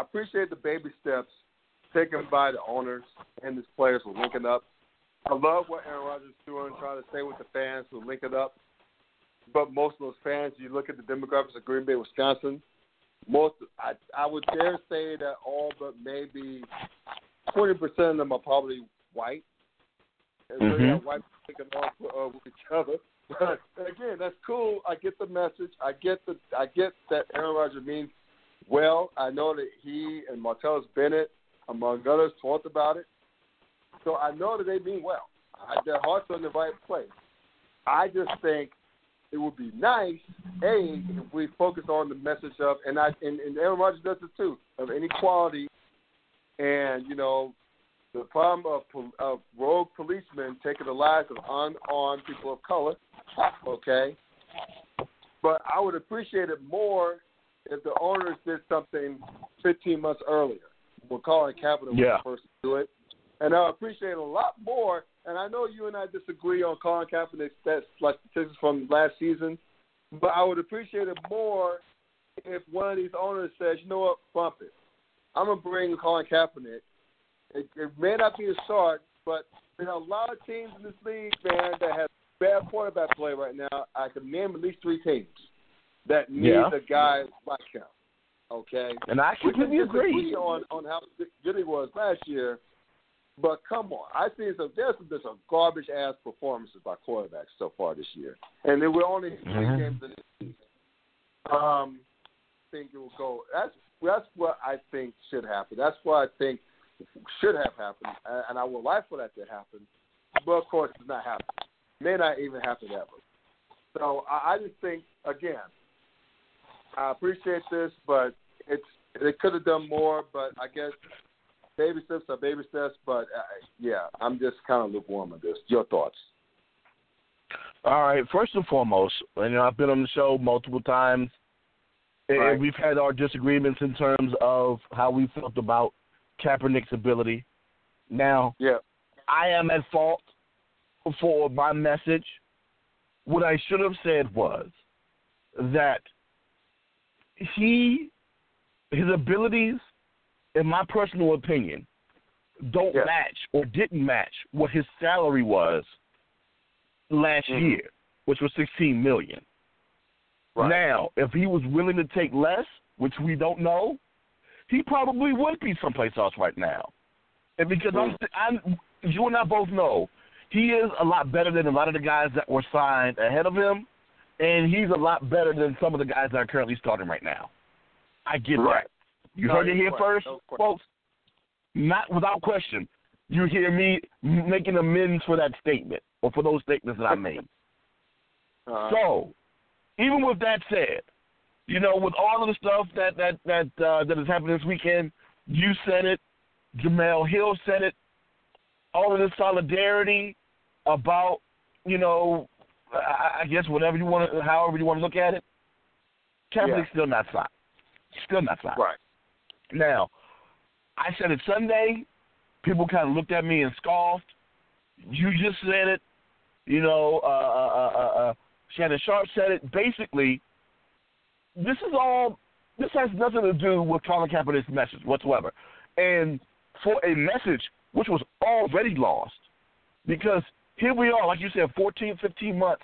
appreciate the baby steps taken by the owners and these players for linking up. I love what Aaron Rodgers is doing, trying to stay with the fans who link it up. But most of those fans, you look at the demographics of Green Bay, Wisconsin, I would dare say that all but maybe 20% of them are probably white. And so you got white people taking off with each other. But again, that's cool. I get the message. I get that Aaron Rodgers means well. I know that he and Martellus Bennett, among others, talked about it. So I know that they mean well. Their hearts are in the right place. I just think it would be nice, A, if we focus on the message of, and Aaron Rodgers does this too, of inequality and, you know, the problem of rogue policemen taking the lives of unarmed people of color, okay? But I would appreciate it more if the owners did something 15 months earlier. We're calling Capitol was the first to do it. And I appreciate it a lot more, and I know you and I disagree on Colin Kaepernick's statistics from last season, but I would appreciate it more if one of these owners says, you know what, bump it. I'm going to bring Colin Kaepernick. It may not be a start, but there are a lot of teams in this league, man, that have bad quarterback play right now. I can name at least three teams that need a guy like him. Okay? And I completely agree on how good he was last year, but come on. I've seen there's some garbage-ass performances by quarterbacks so far this year, and there were only three games in the season. I think it will go. That's what I think should happen. That's what I think should have happened, and I would like for that to happen, but of course it's not happening. It may not even happen ever. So I just think, again, I appreciate this, but they could have done more, but I guess baby steps are baby steps, but I'm just kind of lukewarm on this. Your thoughts? All right, first and foremost, I've been on the show multiple times, and we've had our disagreements in terms of how we felt about Kaepernick's ability. Now, I am at fault for my message. What I should have said was that his abilities, in my personal opinion, don't match or didn't match what his salary was last year, which was $16 million. Right. Now, if he was willing to take less, which we don't know, he probably would be someplace else right now. And because you and I both know, he is a lot better than a lot of the guys that were signed ahead of him And he's a lot better than some of the guys that are currently starting right now. I get that. You heard it here first, folks. Not without question. You hear me making amends for that statement or for those statements that I made. So, even with that said, you know, with all of the stuff that has happened this weekend, you said it, Jamel Hill said it, all of this solidarity about, you know, I guess whatever you want to, however you want to look at it, Kaepernick's still not signed. Still not signed. Right. Now, I said it Sunday. People kind of looked at me and scoffed. You just said it. You know, Shannon Sharp said it. Basically, this is all. This has nothing to do with Colin Kaepernick's message whatsoever. And for a message which was already lost, because here we are, like you said, 14, 15 months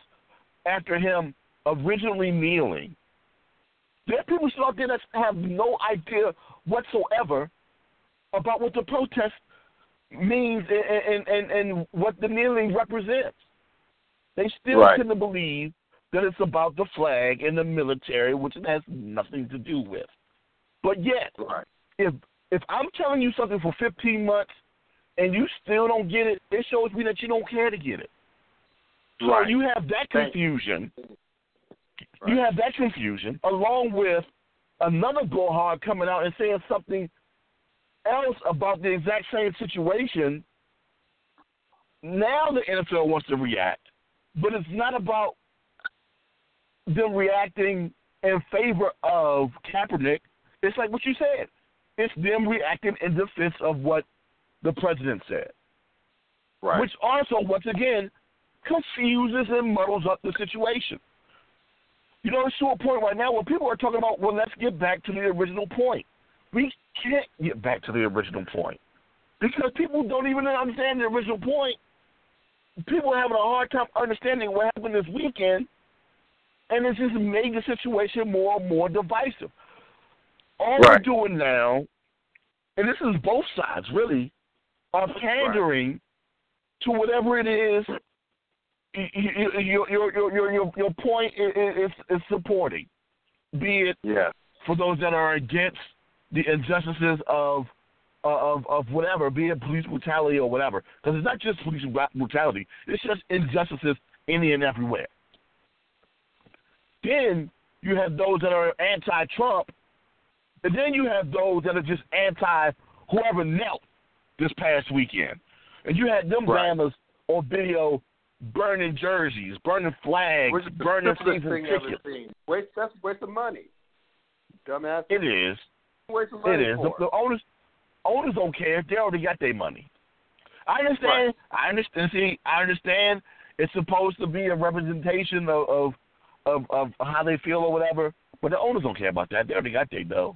after him originally kneeling. There are people still out there that have no idea whatsoever about what the protest means and what the kneeling represents. They still tend to believe that it's about the flag and the military, which it has nothing to do with. But yet, if I'm telling you something for 15 months and you still don't get it, it shows me that you don't care to get it. So you have that confusion. You have that confusion along with another blowhard coming out and saying something else about the exact same situation. Now the NFL wants to react, but it's not about them reacting in favor of Kaepernick. It's like what you said. It's them reacting in defense of what the president said, which also, once again, confuses and muddles up the situation. You know, it's to a point right now where people are talking about, well, let's get back to the original point. We can't get back to the original point because people don't even understand the original point. People are having a hard time understanding what happened this weekend, and it's just made the situation more and more divisive. All we're doing now, and this is both sides, really, are pandering to whatever it is your point is supporting, be it for those that are against the injustices of whatever, be it police brutality or whatever, because it's not just police brutality, it's just injustices any and everywhere. Then you have those that are anti-Trump, and then you have those that are just anti-whoever knelt this past weekend. And you had them rammers on video burning jerseys, burning flags, burning season tickets. Where's the money? Dumbass. It is. Where's the money for? The owners don't care. They already got their money. I understand. Right. I understand. It's supposed to be a representation of how they feel or whatever, but the owners don't care about that. They already got their dough.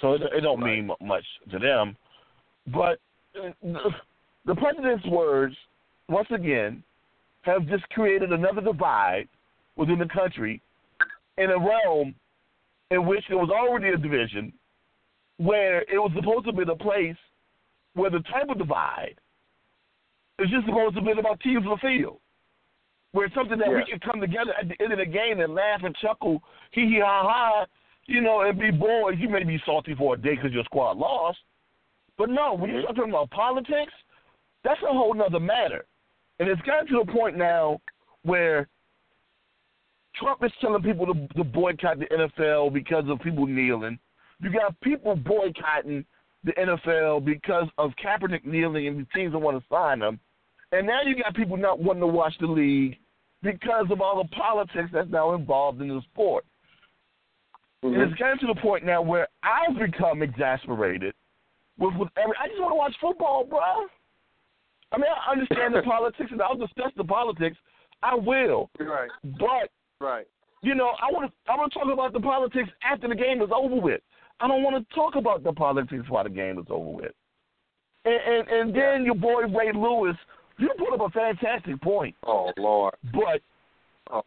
So it don't mean much to them. But the president's words, once again, have just created another divide within the country in a realm in which there was already a division where it was supposed to be the place where the type of divide is just supposed to be about teams on the field, where it's something that we can come together at the end of the game and laugh and chuckle, hee-hee-ha-ha, you know, and be boys. You may be salty for a day because your squad lost. But no, when you're talking about politics, that's a whole nother matter. And it's gotten to the point now where Trump is telling people to boycott the NFL because of people kneeling. You got people boycotting the NFL because of Kaepernick kneeling and the teams don't want to sign him. And now you got people not wanting to watch the league because of all the politics that's now involved in the sport. Mm-hmm. And it's gotten to the point now where I've become exasperated with I just want to watch football, bro. I mean, I understand the politics, and I'll discuss the politics. I will. But, you know, I want to talk about the politics after the game is over with. I don't want to talk about the politics while the game is over with. And then your boy Ray Lewis, you put up a fantastic point. Oh, Lord. But,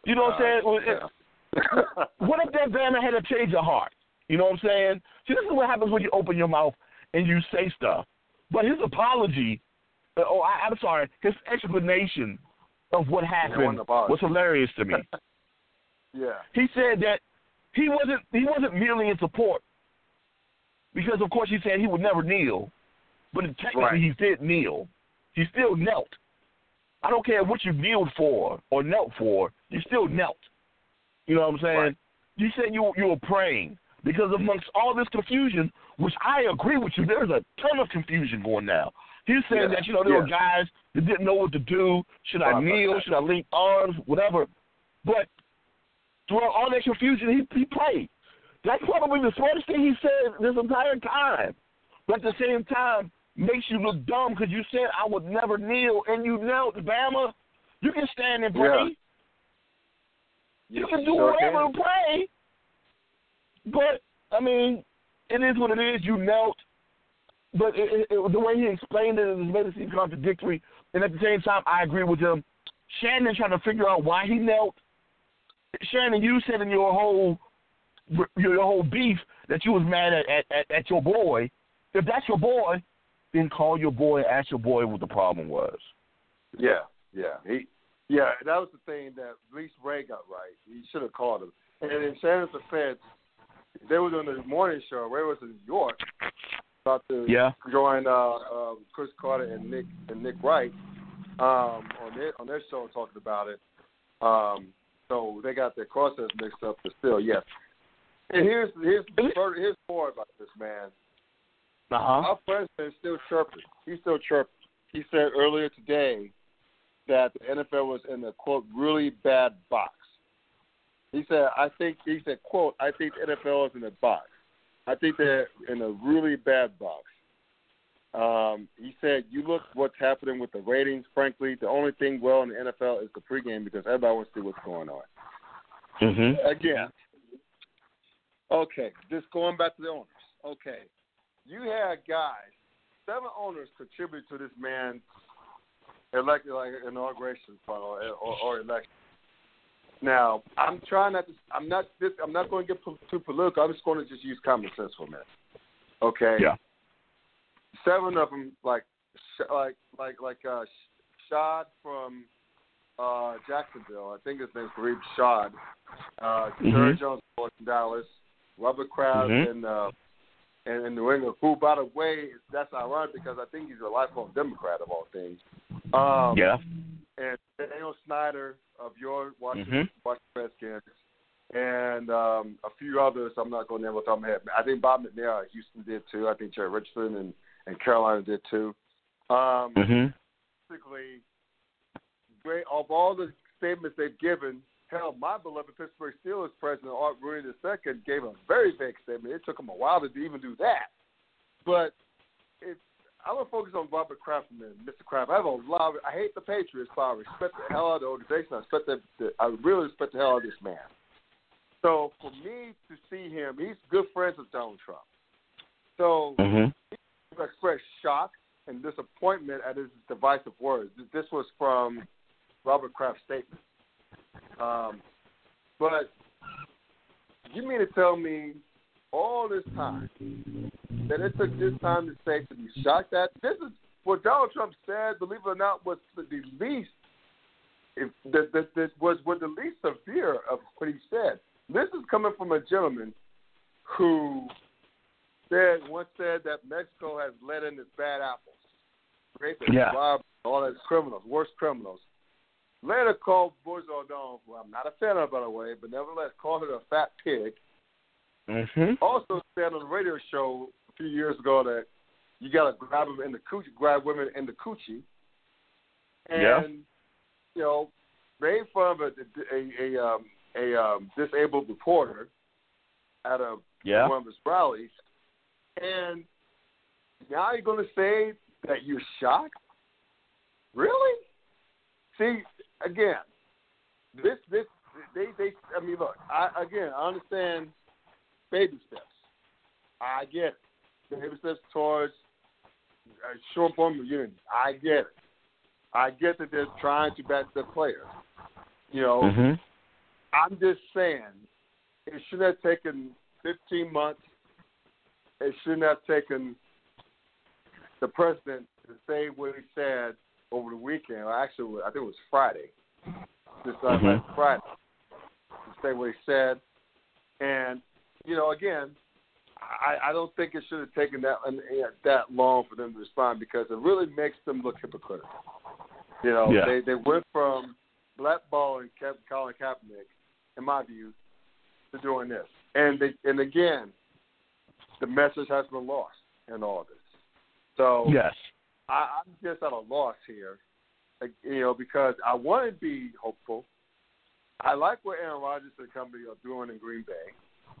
you know what I'm saying? Yeah. What if that Bama had a change of heart? You know what I'm saying? See, this is what happens when you open your mouth and you say stuff. But his apology... his explanation of what happened was hilarious to me. Yeah. He said that he wasn't merely in support because, of course, he said he would never kneel, but technically he did kneel. He still knelt. I don't care what you kneeled for or knelt for, you still knelt. You know what I'm saying? Right. You said you were praying because amongst all this confusion, which I agree with you, there's a ton of confusion going now. He's saying that, you know, there were guys that didn't know what to do. Should I kneel? Should I link arms? Whatever. But throughout all that confusion, he played. That's probably the smartest thing he said this entire time. But at the same time, makes you look dumb because you said I would never kneel, and you knelt, Bama. You can stand and pray. Yeah. You can do whatever and pray. But, I mean, it is what it is. You knelt. But the way he explained it made it seem contradictory. And at the same time, I agree with him. Shannon trying to figure out why he knelt. Shannon, you said in your whole beef that you was mad at your boy. If that's your boy, then call your boy and ask your boy what the problem was. Yeah. That was the thing that at least Ray got right. He should have called him. And in Shannon's defense, they were doing the morning show. Ray was in New York. About to join Chris Carter and Nick Wright on their show talking about it. So they got their crosses mixed up, but still, yes. And here's more about this, man. Our president is still chirping. He's still chirping. He said earlier today that the NFL was in a, quote, really bad box. He said, quote, I think the NFL is in a box. I think they're in a really bad box. He said, you look what's happening with the ratings, frankly. The only thing well in the NFL is the pregame because everybody wants to see what's going on. Mm-hmm. Again, okay, just going back to the owners. Okay, you had guys, 7 owners contribute to this man's elected, like inauguration funnel or election. Now, I'm not going to get too political. I'm just going to just use common sense for a minute. Okay. Yeah. 7 of them, like Shad from Jacksonville. I think his name's Kareem Shad. Jerry Jones in Dallas. Robert Kraft in New England. Who, by the way, that's ironic because I think he's a lifelong Democrat of all things. And Daniel Snyder of your Washington Redskins, and a few others I'm not going to name off the top of my head. I think Bob McNair of Houston did too. I think Jerry Richardson and Carolina did too. Basically, of all the statements they've given, hell, my beloved Pittsburgh Steelers president, Art Rooney II, gave a very vague statement. It took him a while to even do that. But it's I'm going to focus on Robert Kraft and Mr. Kraft. I hate the Patriots, but I respect the hell out of the organization. I really respect the hell out of this man. So for me to see him, he's good friends with Donald Trump. So he expressed shock and disappointment at his divisive words. This was from Robert Kraft's statement. But you mean to tell me all this time that it took this time to say to be shocked at? This is what Donald Trump said, believe it or not, was the least. This was the least severe of what he said. This is coming from a gentleman who once said that Mexico has let in its bad apples, rapists, robbers, all those criminals, worst criminals. Later called Bush O'Donnell, who I'm not a fan of, by the way, but nevertheless called her a fat pig. Also said on the radio show a few years ago that you gotta grab women in the coochie, and you know, made fun of a disabled reporter at a one of his rallies, and now you're gonna say that you're shocked? Really? See, again, they I mean, look, I understand. Baby steps. I get it. Baby steps towards a short form of unity. I get it. I get that they're trying to back the players. You know, I'm just saying it shouldn't have taken 15 months. It shouldn't have taken the president to say what he said over the weekend. Actually, I think it was Friday. This last Friday. say what he said. And, you know, again, I don't think it should have taken that long for them to respond, because it really makes them look hypocritical. You know, they went from blackballing Colin Kaepernick, in my view, to doing this. And again, the message has been lost in all this. So yes, I'm just at a loss here, you know, because I want to be hopeful. I like what Aaron Rodgers and company are doing in Green Bay.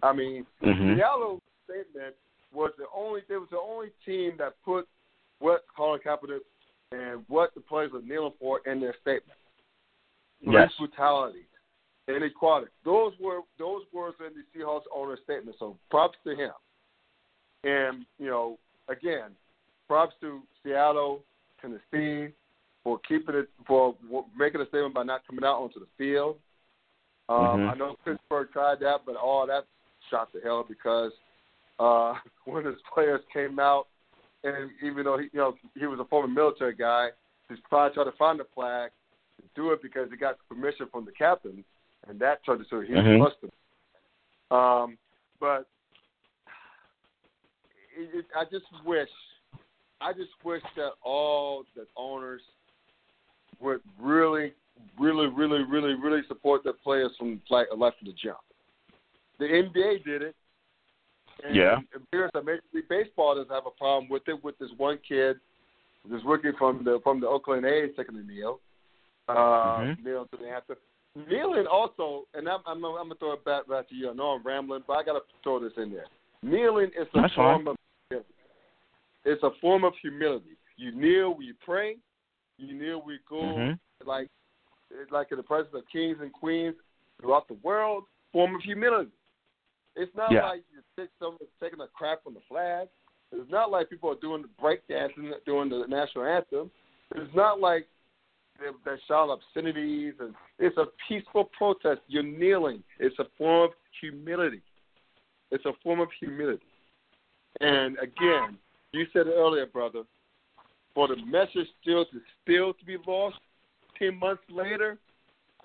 I mean, Seattle statement was the only team that put what Colin Kaepernick and what the players were kneeling for in their statement. Yes. Police brutality, inequality. Those words in the Seahawks owner's statement. So props to him. And, you know, again, props to Seattle, Tennessee for making a statement by not coming out onto the field. I know Pittsburgh tried that, but that shot to hell, because one of his players came out, and even though he was a former military guy, he tried to find the flag to do it because he got permission from the captain, and that turned into a huge cluster. But I just wish that all the owners would really support their players from life to the jump. The NBA did it. And Major League Baseball doesn't have a problem with it, with this one kid, this rookie from the Oakland A's taking the kneel. Kneel to the anthem. Kneeling also, and I'm going to throw it back to you. I know I'm rambling, but I got to throw this in there. Kneeling is a form of humility. It's a form of humility. You kneel, we pray. You kneel, we go. Like in the presence of kings and queens throughout the world, form of humility. It's not like someone's taking a crap on the flag. It's not like people are doing breakdancing during the national anthem. It's not like they're shouting obscenities. And it's a peaceful protest. You're kneeling. It's a form of humility. It's a form of humility. And again, you said it earlier, brother, for the message still to be lost 10 months later,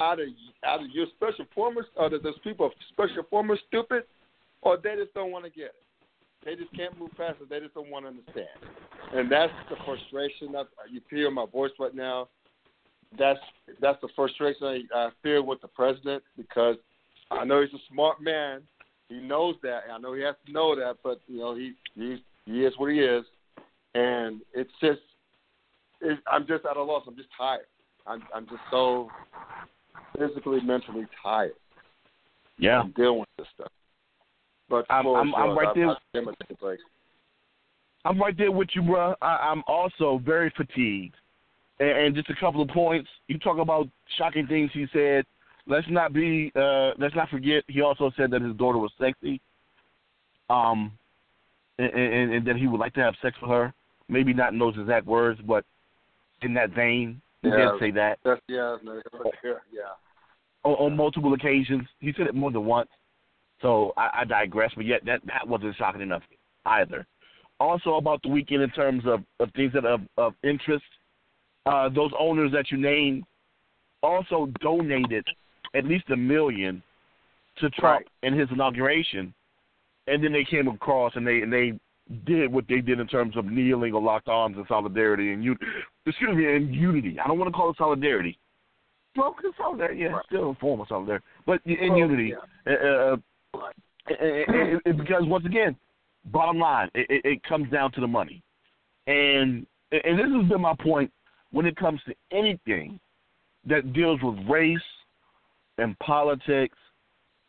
out of your special formers, or those people special formers stupid, or they just don't want to get it. They just can't move past it. They just don't want to understand. And that's the frustration. You hear my voice right now. That's the frustration I feel with the president, because I know he's a smart man. He knows that. I know he has to know that, but, you know, he is what he is. And it's just I'm just at a loss. I'm just tired. I'm just so physically, mentally tired. Yeah, I'm dealing with this stuff. But I'm right there. I'm right there with you, bro. I'm also very fatigued. And just a couple of points. You talk about shocking things he said. Let's not forget. He also said that his daughter was sexy. And that he would like to have sex with her. Maybe not in those exact words, but in that vein. He did say that. On multiple occasions. He said it more than once. So I digress, but yet that wasn't shocking enough either. Also about the weekend in terms of things that are of interest, those owners that you named also donated at least $1 million to Trump in his inauguration. And then they came across and they did what they did in terms of kneeling or locked arms in solidarity and unity. I don't want to call it solidarity. Well, it's solidarity, still a form of solidarity, but in unity. Because once again, bottom line, it comes down to the money, and this has been my point when it comes to anything that deals with race and politics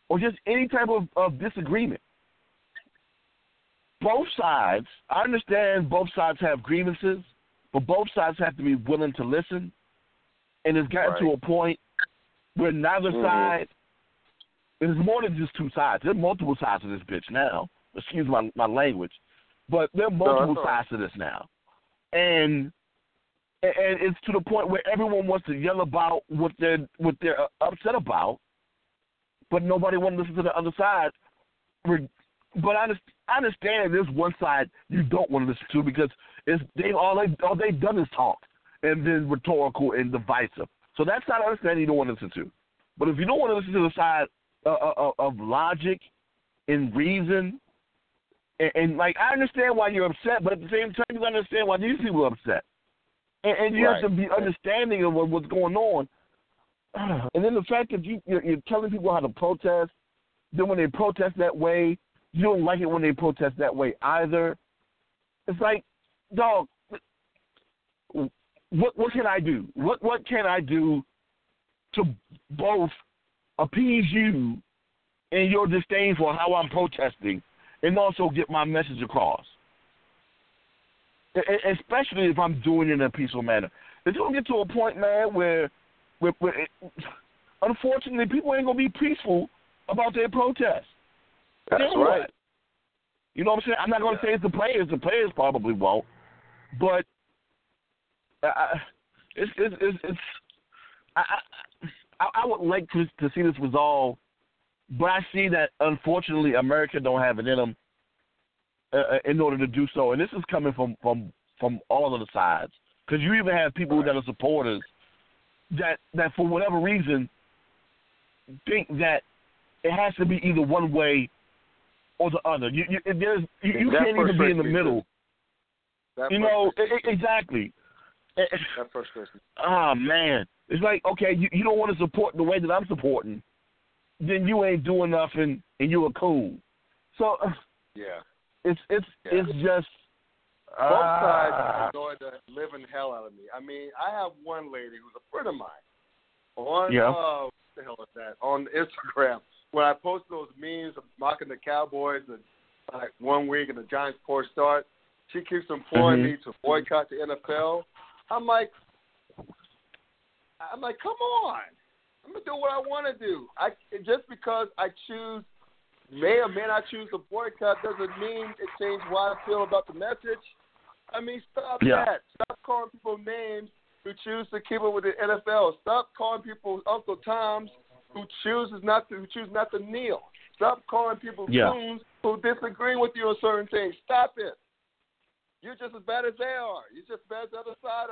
or just any type of disagreement. Both sides, I understand both sides have grievances, but both sides have to be willing to listen. And it's gotten to a point where neither side, there's more than just two sides. There are multiple sides to this bitch now. Excuse my language. But there are multiple sides to this now. And it's to the point where everyone wants to yell about what they're upset about, but nobody wants to listen to the other side. But I understand there's one side you don't want to listen to because all they've done is talk and then rhetorical and divisive. So that's not understanding you don't want to listen to. But if you don't want to listen to the side of logic and reason. And like, I understand why you're upset, but at the same time, you understand why these people are upset. And you have to be understanding of what's going on. And then the fact that you're telling people how to protest, then when they protest that way, you don't like it when they protest that way either. It's like, dog, what can I do? What can I do to both appease you and your disdain for how I'm protesting and also get my message across? Especially if I'm doing it in a peaceful manner. It's going to get to a point, man, where unfortunately, people ain't going to be peaceful about their protests. That's right. You know what I'm saying? I'm not going to say it's the players. The players probably won't. But I would like to see this resolved, but I see that, unfortunately, America don't have it in them in order to do so. And this is coming from all of the sides, because you even have people that are supporters that for whatever reason think that it has to be either one way or the other. You can't even be in the middle. You know, exactly. That first person. Oh, man. It's like, okay, you don't want to support the way that I'm supporting, then you ain't doing nothing and you are cool. So, it's just. Both sides enjoy the living hell out of me. I mean, I have one lady who's a friend of mine on what the hell is that? On Instagram, when I post those memes of mocking the Cowboys and like one week and the Giants' poor start, she keeps employing me to boycott the NFL. I'm like, come on! I'm gonna do what I want to do. Just because I choose, may or may not choose to boycott, doesn't mean it changed why I feel about the message. I mean, stop that. Stop calling people names who choose to keep it with the NFL. Stop calling people Uncle Toms who choose not to kneel. Stop calling people coons who disagree with you on certain things. Stop it. You're just as bad as they are. You're just as bad as the other side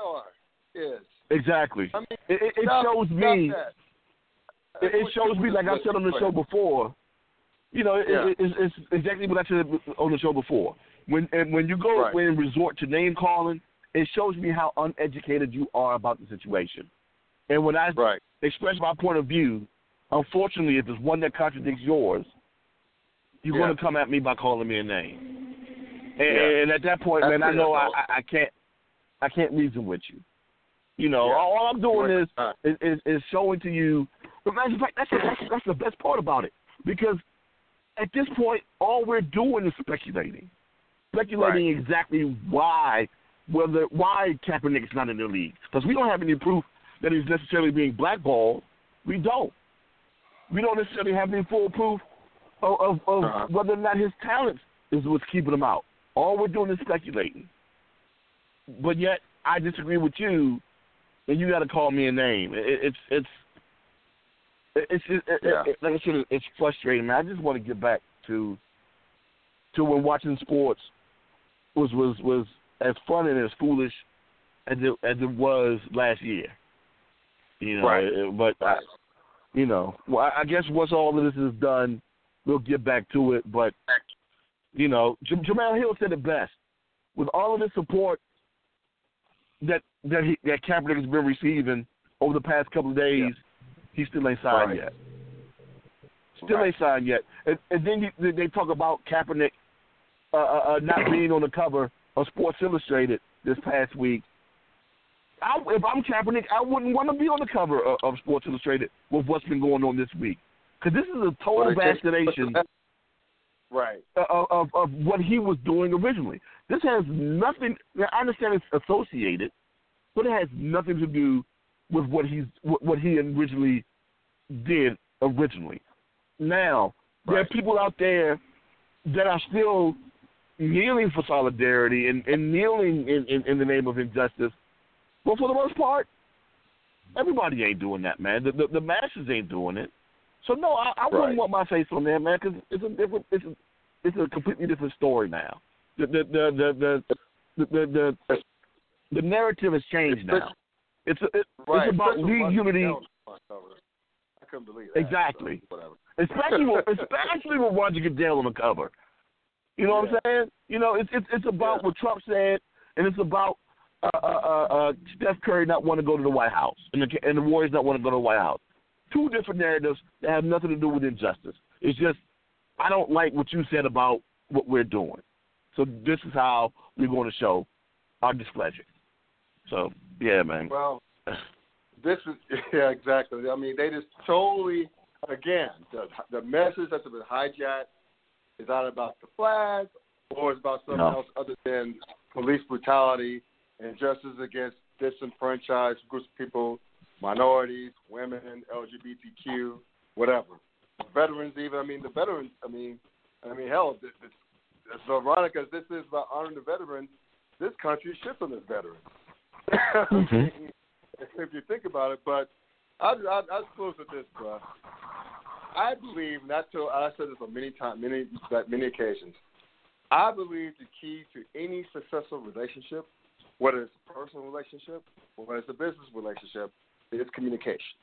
is. Exactly. I mean, it shows me, like I said on the show before, you know, it's exactly what I said on the show before. When you go and resort to name-calling, it shows me how uneducated you are about the situation. And when I express my point of view, unfortunately, if there's one that contradicts yours, you're going to come at me by calling me a name. And at that point, that's man, I know I can't reason with you. You know, all I'm doing is showing to you. But matter of fact, that's the best part about it, because at this point, all we're doing is speculating exactly why Kaepernick's not in the league, because we don't have any proof that he's necessarily being blackballed. We don't. We don't necessarily have any full proof of whether or not his talent is what's keeping him out. All we're doing is speculating. But yet, I disagree with you, and you got to call me a name. Like I said, it's frustrating, man. I just want to get back to when watching sports was as fun and as foolish as it was last year. You know, I guess once all of this is done, we'll get back to it. But you know, Jamel Hill said it best: with all of the support that Kaepernick has been receiving over the past couple of days. Yeah. He still ain't signed yet. Ain't signed yet. And then they talk about Kaepernick not being on the cover of Sports Illustrated this past week. If I'm Kaepernick, I wouldn't want to be on the cover of Sports Illustrated with what's been going on this week, because this is a total vaccination of what he was doing originally. This has nothing – I understand it's associated, but it has nothing to do with what he originally did originally. Now, there are people out there that are still kneeling for solidarity and kneeling in the name of injustice. But for the most part, everybody ain't doing that, man. The masses ain't doing it. So, no, I wouldn't want my face on there, man, because it's a completely different story now. The narrative has changed now. It's about league unity. I couldn't believe that. Exactly. So, especially with Roger Goodell on the cover. You know what I'm saying? You know, it's about what Trump said, and it's about Steph Curry not want to go to the White House, and the Warriors not want to go to the White House. Two different narratives that have nothing to do with injustice. It's just, I don't like what you said about what we're doing. So this is how we're going to show our displeasure. So, yeah, man. Well, this is, yeah, exactly. I mean, they just totally, again, the message that's been hijacked is either about the flag or it's about something else other than police brutality and injustice against disenfranchised groups of people, minorities, women, LGBTQ, whatever. Veterans even, I mean, hell, it's ironic as this is about honoring the veterans, this country shits on its veterans. Mm-hmm. If you think about it, but I'll close with this, bro. I believe, I said this on many occasions, I believe the key to any successful relationship, whether it's a personal relationship or whether it's a business relationship, is communication.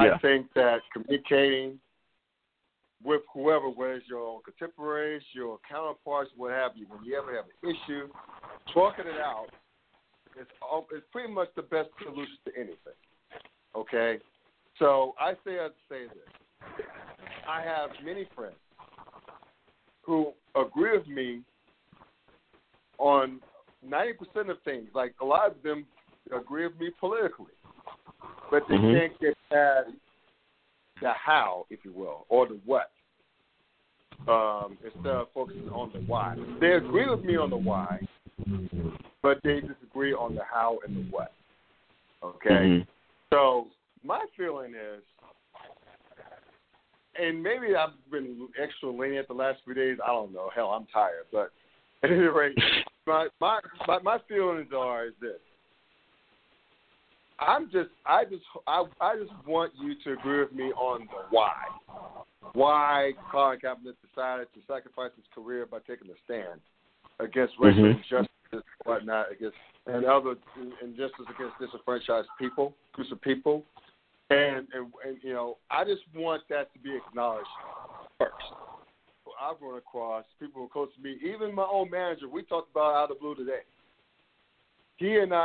Yeah. I think that communicating with whoever, whether it's your contemporaries, your counterparts, what have you, when you ever have an issue, talking it out is pretty much the best solution to anything. Okay? So I say this. I have many friends who agree with me on 90% of things. Like, a lot of them agree with me politically. But they can't get past the how, if you will, or the what, instead of focusing on the why. They agree with me on the why, but they disagree on the how and the what. Okay? Mm-hmm. So my feeling is, and maybe I've been extra lenient the last few days. I don't know. Hell, I'm tired. But at any rate, my feelings is this. I just want you to agree with me on the why. Why Colin Kaepernick decided to sacrifice his career by taking a stand against racial injustice and whatnot, and other injustice against disenfranchised people, groups of people. And you know, I just want that to be acknowledged first. Well, I've run across people who close to me, even my own manager, we talked about out of the blue today. He being an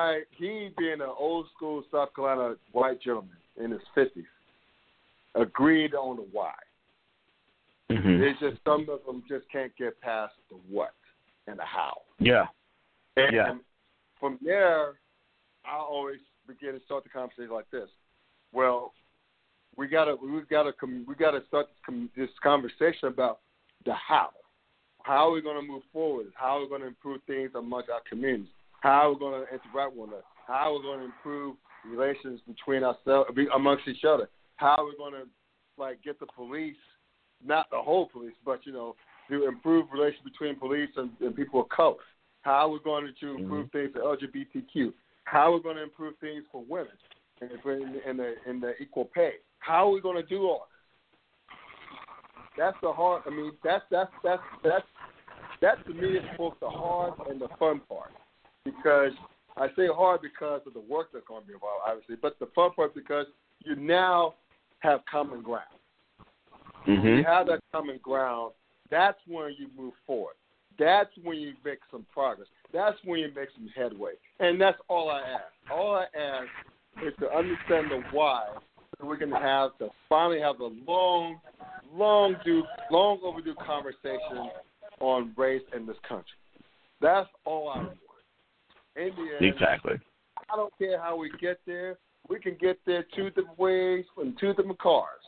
old school South Carolina white gentleman in his 50s, agreed on the why. Mm-hmm. It's just some of them just can't get past the what and the how. Yeah. And from there, I always begin to start the conversation like this. Well, we gotta start this conversation about the how. How are we gonna move forward? How are we gonna improve things amongst our communities? How we're going to interact with us, how we're going to improve relations between ourselves, amongst each other, how we're going to get the police, not the whole police, but to improve relations between police and people of color, how we're going to improve things for LGBTQ, how we're going to improve things for women and in the equal pay, how are we going to do all this? That's the hard. I mean, that to me is both the hard and the fun part. Because I say hard because of the work that's going to be involved, obviously, but the fun part because you now have common ground. Mm-hmm. You have that common ground. That's when you move forward. That's when you make some progress. That's when you make some headway. And that's all I ask. All I ask is to understand the why, so we can finally have a long overdue conversation on race in this country. That's all I want. In the end, exactly. I don't care how we get there. We can get there two different ways and two different cars.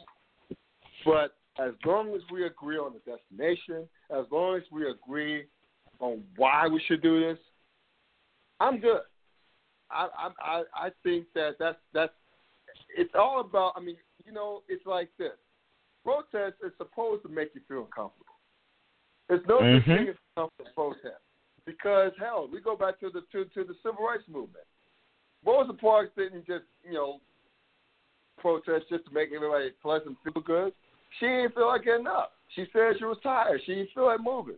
But as long as we agree on the destination, as long as we agree on why we should do this, I'm good. I think that's it's all about. I mean, it's like this. Protest is supposed to make you feel uncomfortable. There's no such thing as comfortable protest. Because hell, we go back to the civil rights movement. Rosa Parks didn't just protest just to make everybody pleasant, feel good. She didn't feel like getting up. She said she was tired. She didn't feel like moving.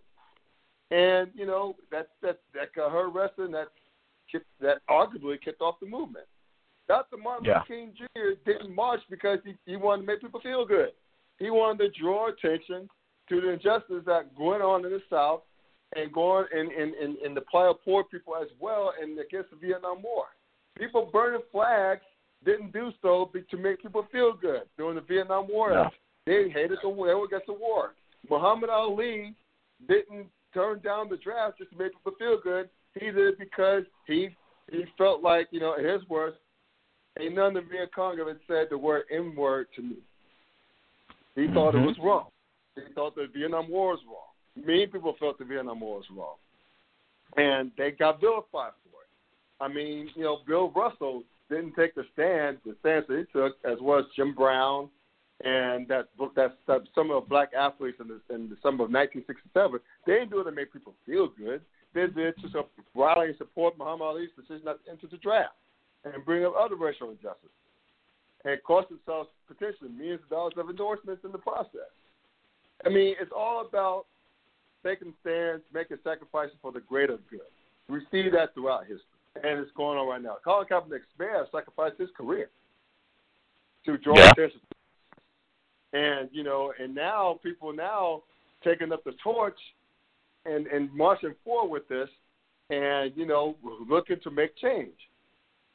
And that got her arrested. That arguably kicked off the movement. Dr. Martin Luther King Jr. didn't march because he wanted to make people feel good. He wanted to draw attention to the injustice that went on in the South and going in the plight of poor people as well and against the Vietnam War. People burning flags didn't do so to make people feel good during the Vietnam War. No. They hated the war. They were against the war. Muhammad Ali didn't turn down the draft just to make people feel good. He did it because he felt like, you know, in his words, ain't none of the Viet Cong ever said the word N-word to me. He thought it was wrong. He thought the Vietnam War was wrong. Many people felt the Vietnam War was wrong. And they got vilified for it. I mean, you know, Bill Russell didn't take the stance that he took, as well as Jim Brown and that some of the black athletes in the summer of 1967. They didn't do it to make people feel good. They did to rally and support Muhammad Ali's decision not to enter the draft and bring up other racial injustices and cost themselves potentially millions of dollars of endorsements in the process. I mean, it's all about taking stands, making sacrifices for the greater good. We see that throughout history, and it's going on right now. Colin Kaepernick's bear sacrificed his career to draw attention. And, you know, and now people taking up the torch and marching forward with this and, you know, looking to make change.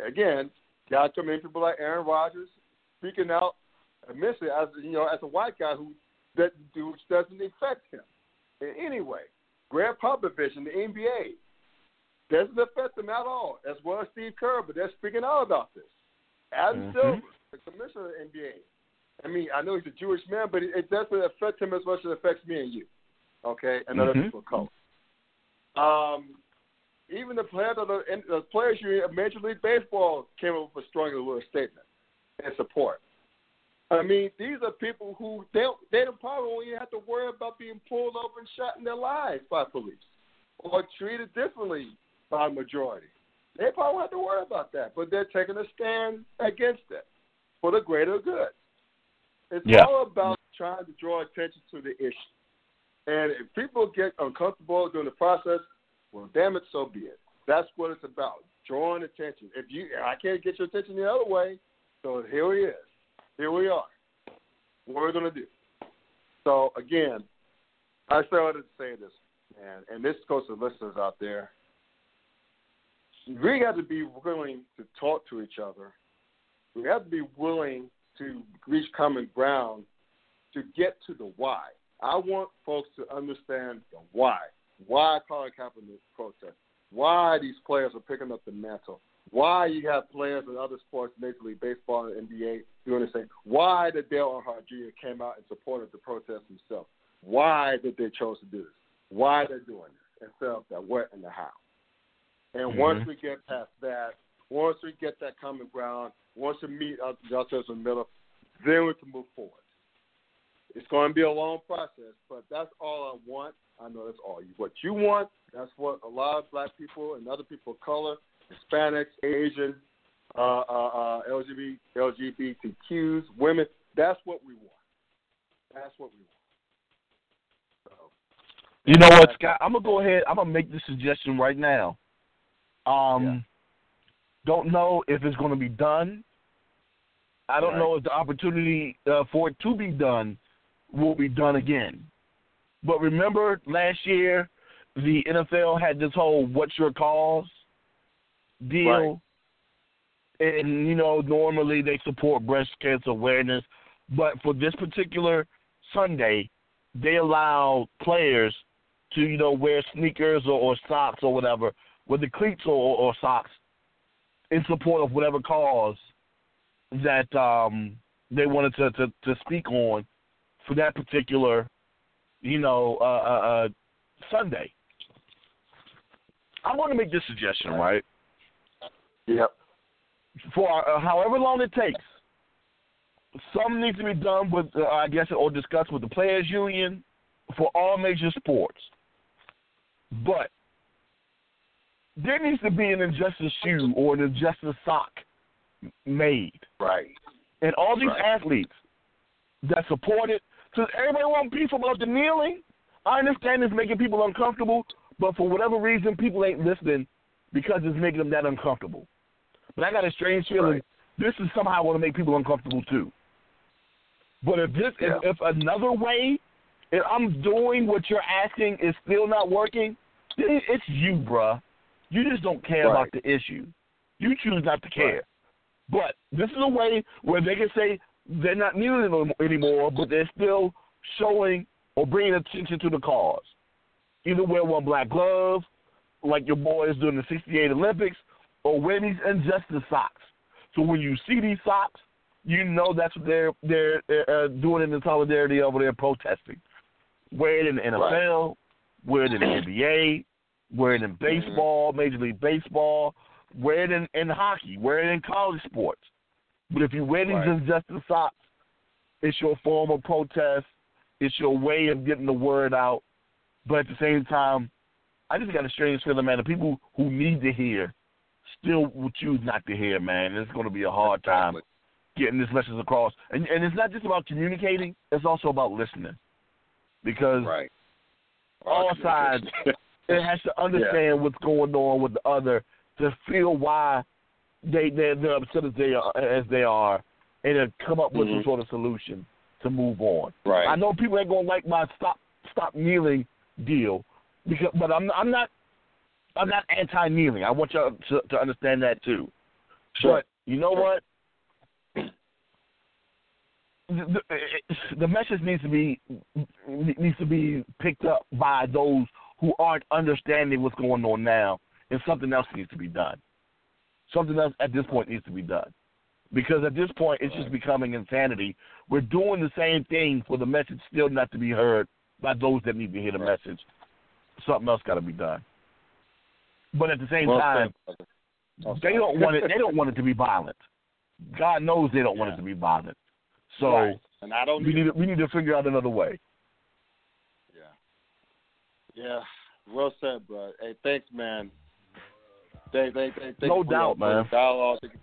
Again, got so many people like Aaron Rodgers speaking out, admittedly, as, you know, as a white guy which doesn't affect him in any way. Greg Popovich in the NBA doesn't affect them at all, as well as Steve Kerr, but they're speaking out about this. Adam Silver, the commissioner of the NBA. I mean, I know he's a Jewish man, but it doesn't affect him as much as it affects me and you, okay, and other people of color. Even the players union of Major League Baseball came up with a stronger little statement and support. I mean, these are people who they don't probably have to worry about being pulled over and shot in their lives by police or treated differently by a majority. They probably won't have to worry about that, but they're taking a stand against it for the greater good. It's all about trying to draw attention to the issue. And if people get uncomfortable during the process, well, damn it, so be it. That's what it's about, drawing attention. I can't get your attention the other way, so here it is. Here we are. What are we going to do? So, again, I started to say this, man, and this goes to listeners out there. We have to be willing to talk to each other. We have to be willing to reach common ground to get to the why. I want folks to understand the why. Why Colin Kaepernick protest? Why these players are picking up the mantle? Why you have players in other sports, Major League Baseball and NBA, doing the same? Why did Dale Earnhardt Jr. came out and supported the protest himself? Why did they chose to do this? Why they're doing this? Instead of the what and the how. And once we get past that, once we get that common ground, once we meet ourselves in the middle, then we can move forward. It's going to be a long process, but that's all I want. I know that's all what you want. That's what a lot of black people and other people of color, Hispanics, Asian, LGBTQs, women, that's what we want. That's what we want. So, you know what, Scott? I'm going to go ahead. I'm going to make this suggestion right now. Don't know if it's going to be done. I don't know if the opportunity for it to be done will be done again. But remember last year, the NFL had this whole what's your cause deal. Right. And, you know, normally they support breast cancer awareness. But for this particular Sunday, they allowed players to, you know, wear sneakers or socks or whatever, with the cleats or socks in support of whatever cause that they wanted to speak on for that particular, you know, Sunday. I want to make this suggestion, right? Yep. For however long it takes, something needs to be done with, I guess, or discussed with the players' union for all major sports. But there needs to be an injustice shoe or an injustice sock made. Right. And all these athletes that support it, so everybody wants peace about the kneeling. I understand it's making people uncomfortable, but for whatever reason, people ain't listening because it's making them that uncomfortable. But I got a strange feeling this is somehow going to make people uncomfortable too. But if this, if another way, if I'm doing what you're asking is still not working, then it's you, bruh. You just don't care about the issue. You choose not to care. But this is a way where they can say they're not needed anymore, but they're still showing or bringing attention to the cause. Either wear one black glove, like your boys doing the 68 Olympics, or wear these injustice socks. So when you see these socks, you know that's what they're doing in the solidarity of, they're protesting. Wear it in the NFL, wear it in the NBA, wear it in baseball, Major League Baseball, wear it in hockey, wear it in college sports. But if you wear these injustice socks, it's your form of protest. It's your way of getting the word out. But at the same time, I just got a strange feeling, man, the people who need to hear still will choose not to hear, man. It's going to be a hard time getting this message across. And it's not just about communicating. It's also about listening. Because all sides, it has to understand what's going on with the other to feel why they're upset as they are and to come up with some sort of solution to move on. Right. I know people ain't going to like my stop kneeling deal, because, but I'm not anti-kneeling. I want y'all to understand that too. Sure. But you know what? The message needs to be picked up by those who aren't understanding what's going on now, and something else needs to be done. Something else at this point needs to be done, because at this point it's just becoming insanity. We're doing the same thing for the message still not to be heard by those that need to hear the message. Something else got to be done. But at the same time, they don't want it. They don't want it to be violent. God knows they don't want it to be violent. So and I don't. We need to figure out another way. Yeah. Well said, bro. Hey, thanks, man. Thanks no doubt, man. For dialogue, thank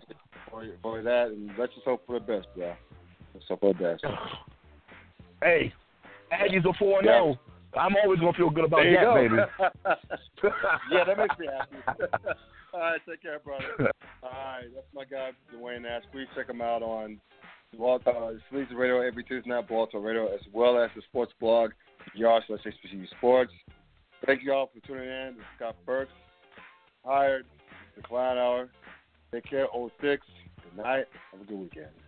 you for that, and let's just hope for the best, bro. Let's hope for the best. Hey, Aggies are 4-0. I'm always going to feel good about that, baby. Yeah, that makes me happy. All right, take care, brother. All right, that's my guy, Dwayne Nash. Please check him out on Sleazy Radio every Tuesday night, Baltimore Radio, as well as the sports blog, /HBCU Sports. Thank you all for tuning in. This is Scott Burks. Hired. The Clown Hour. Take care, 06. Good night. Have a good weekend.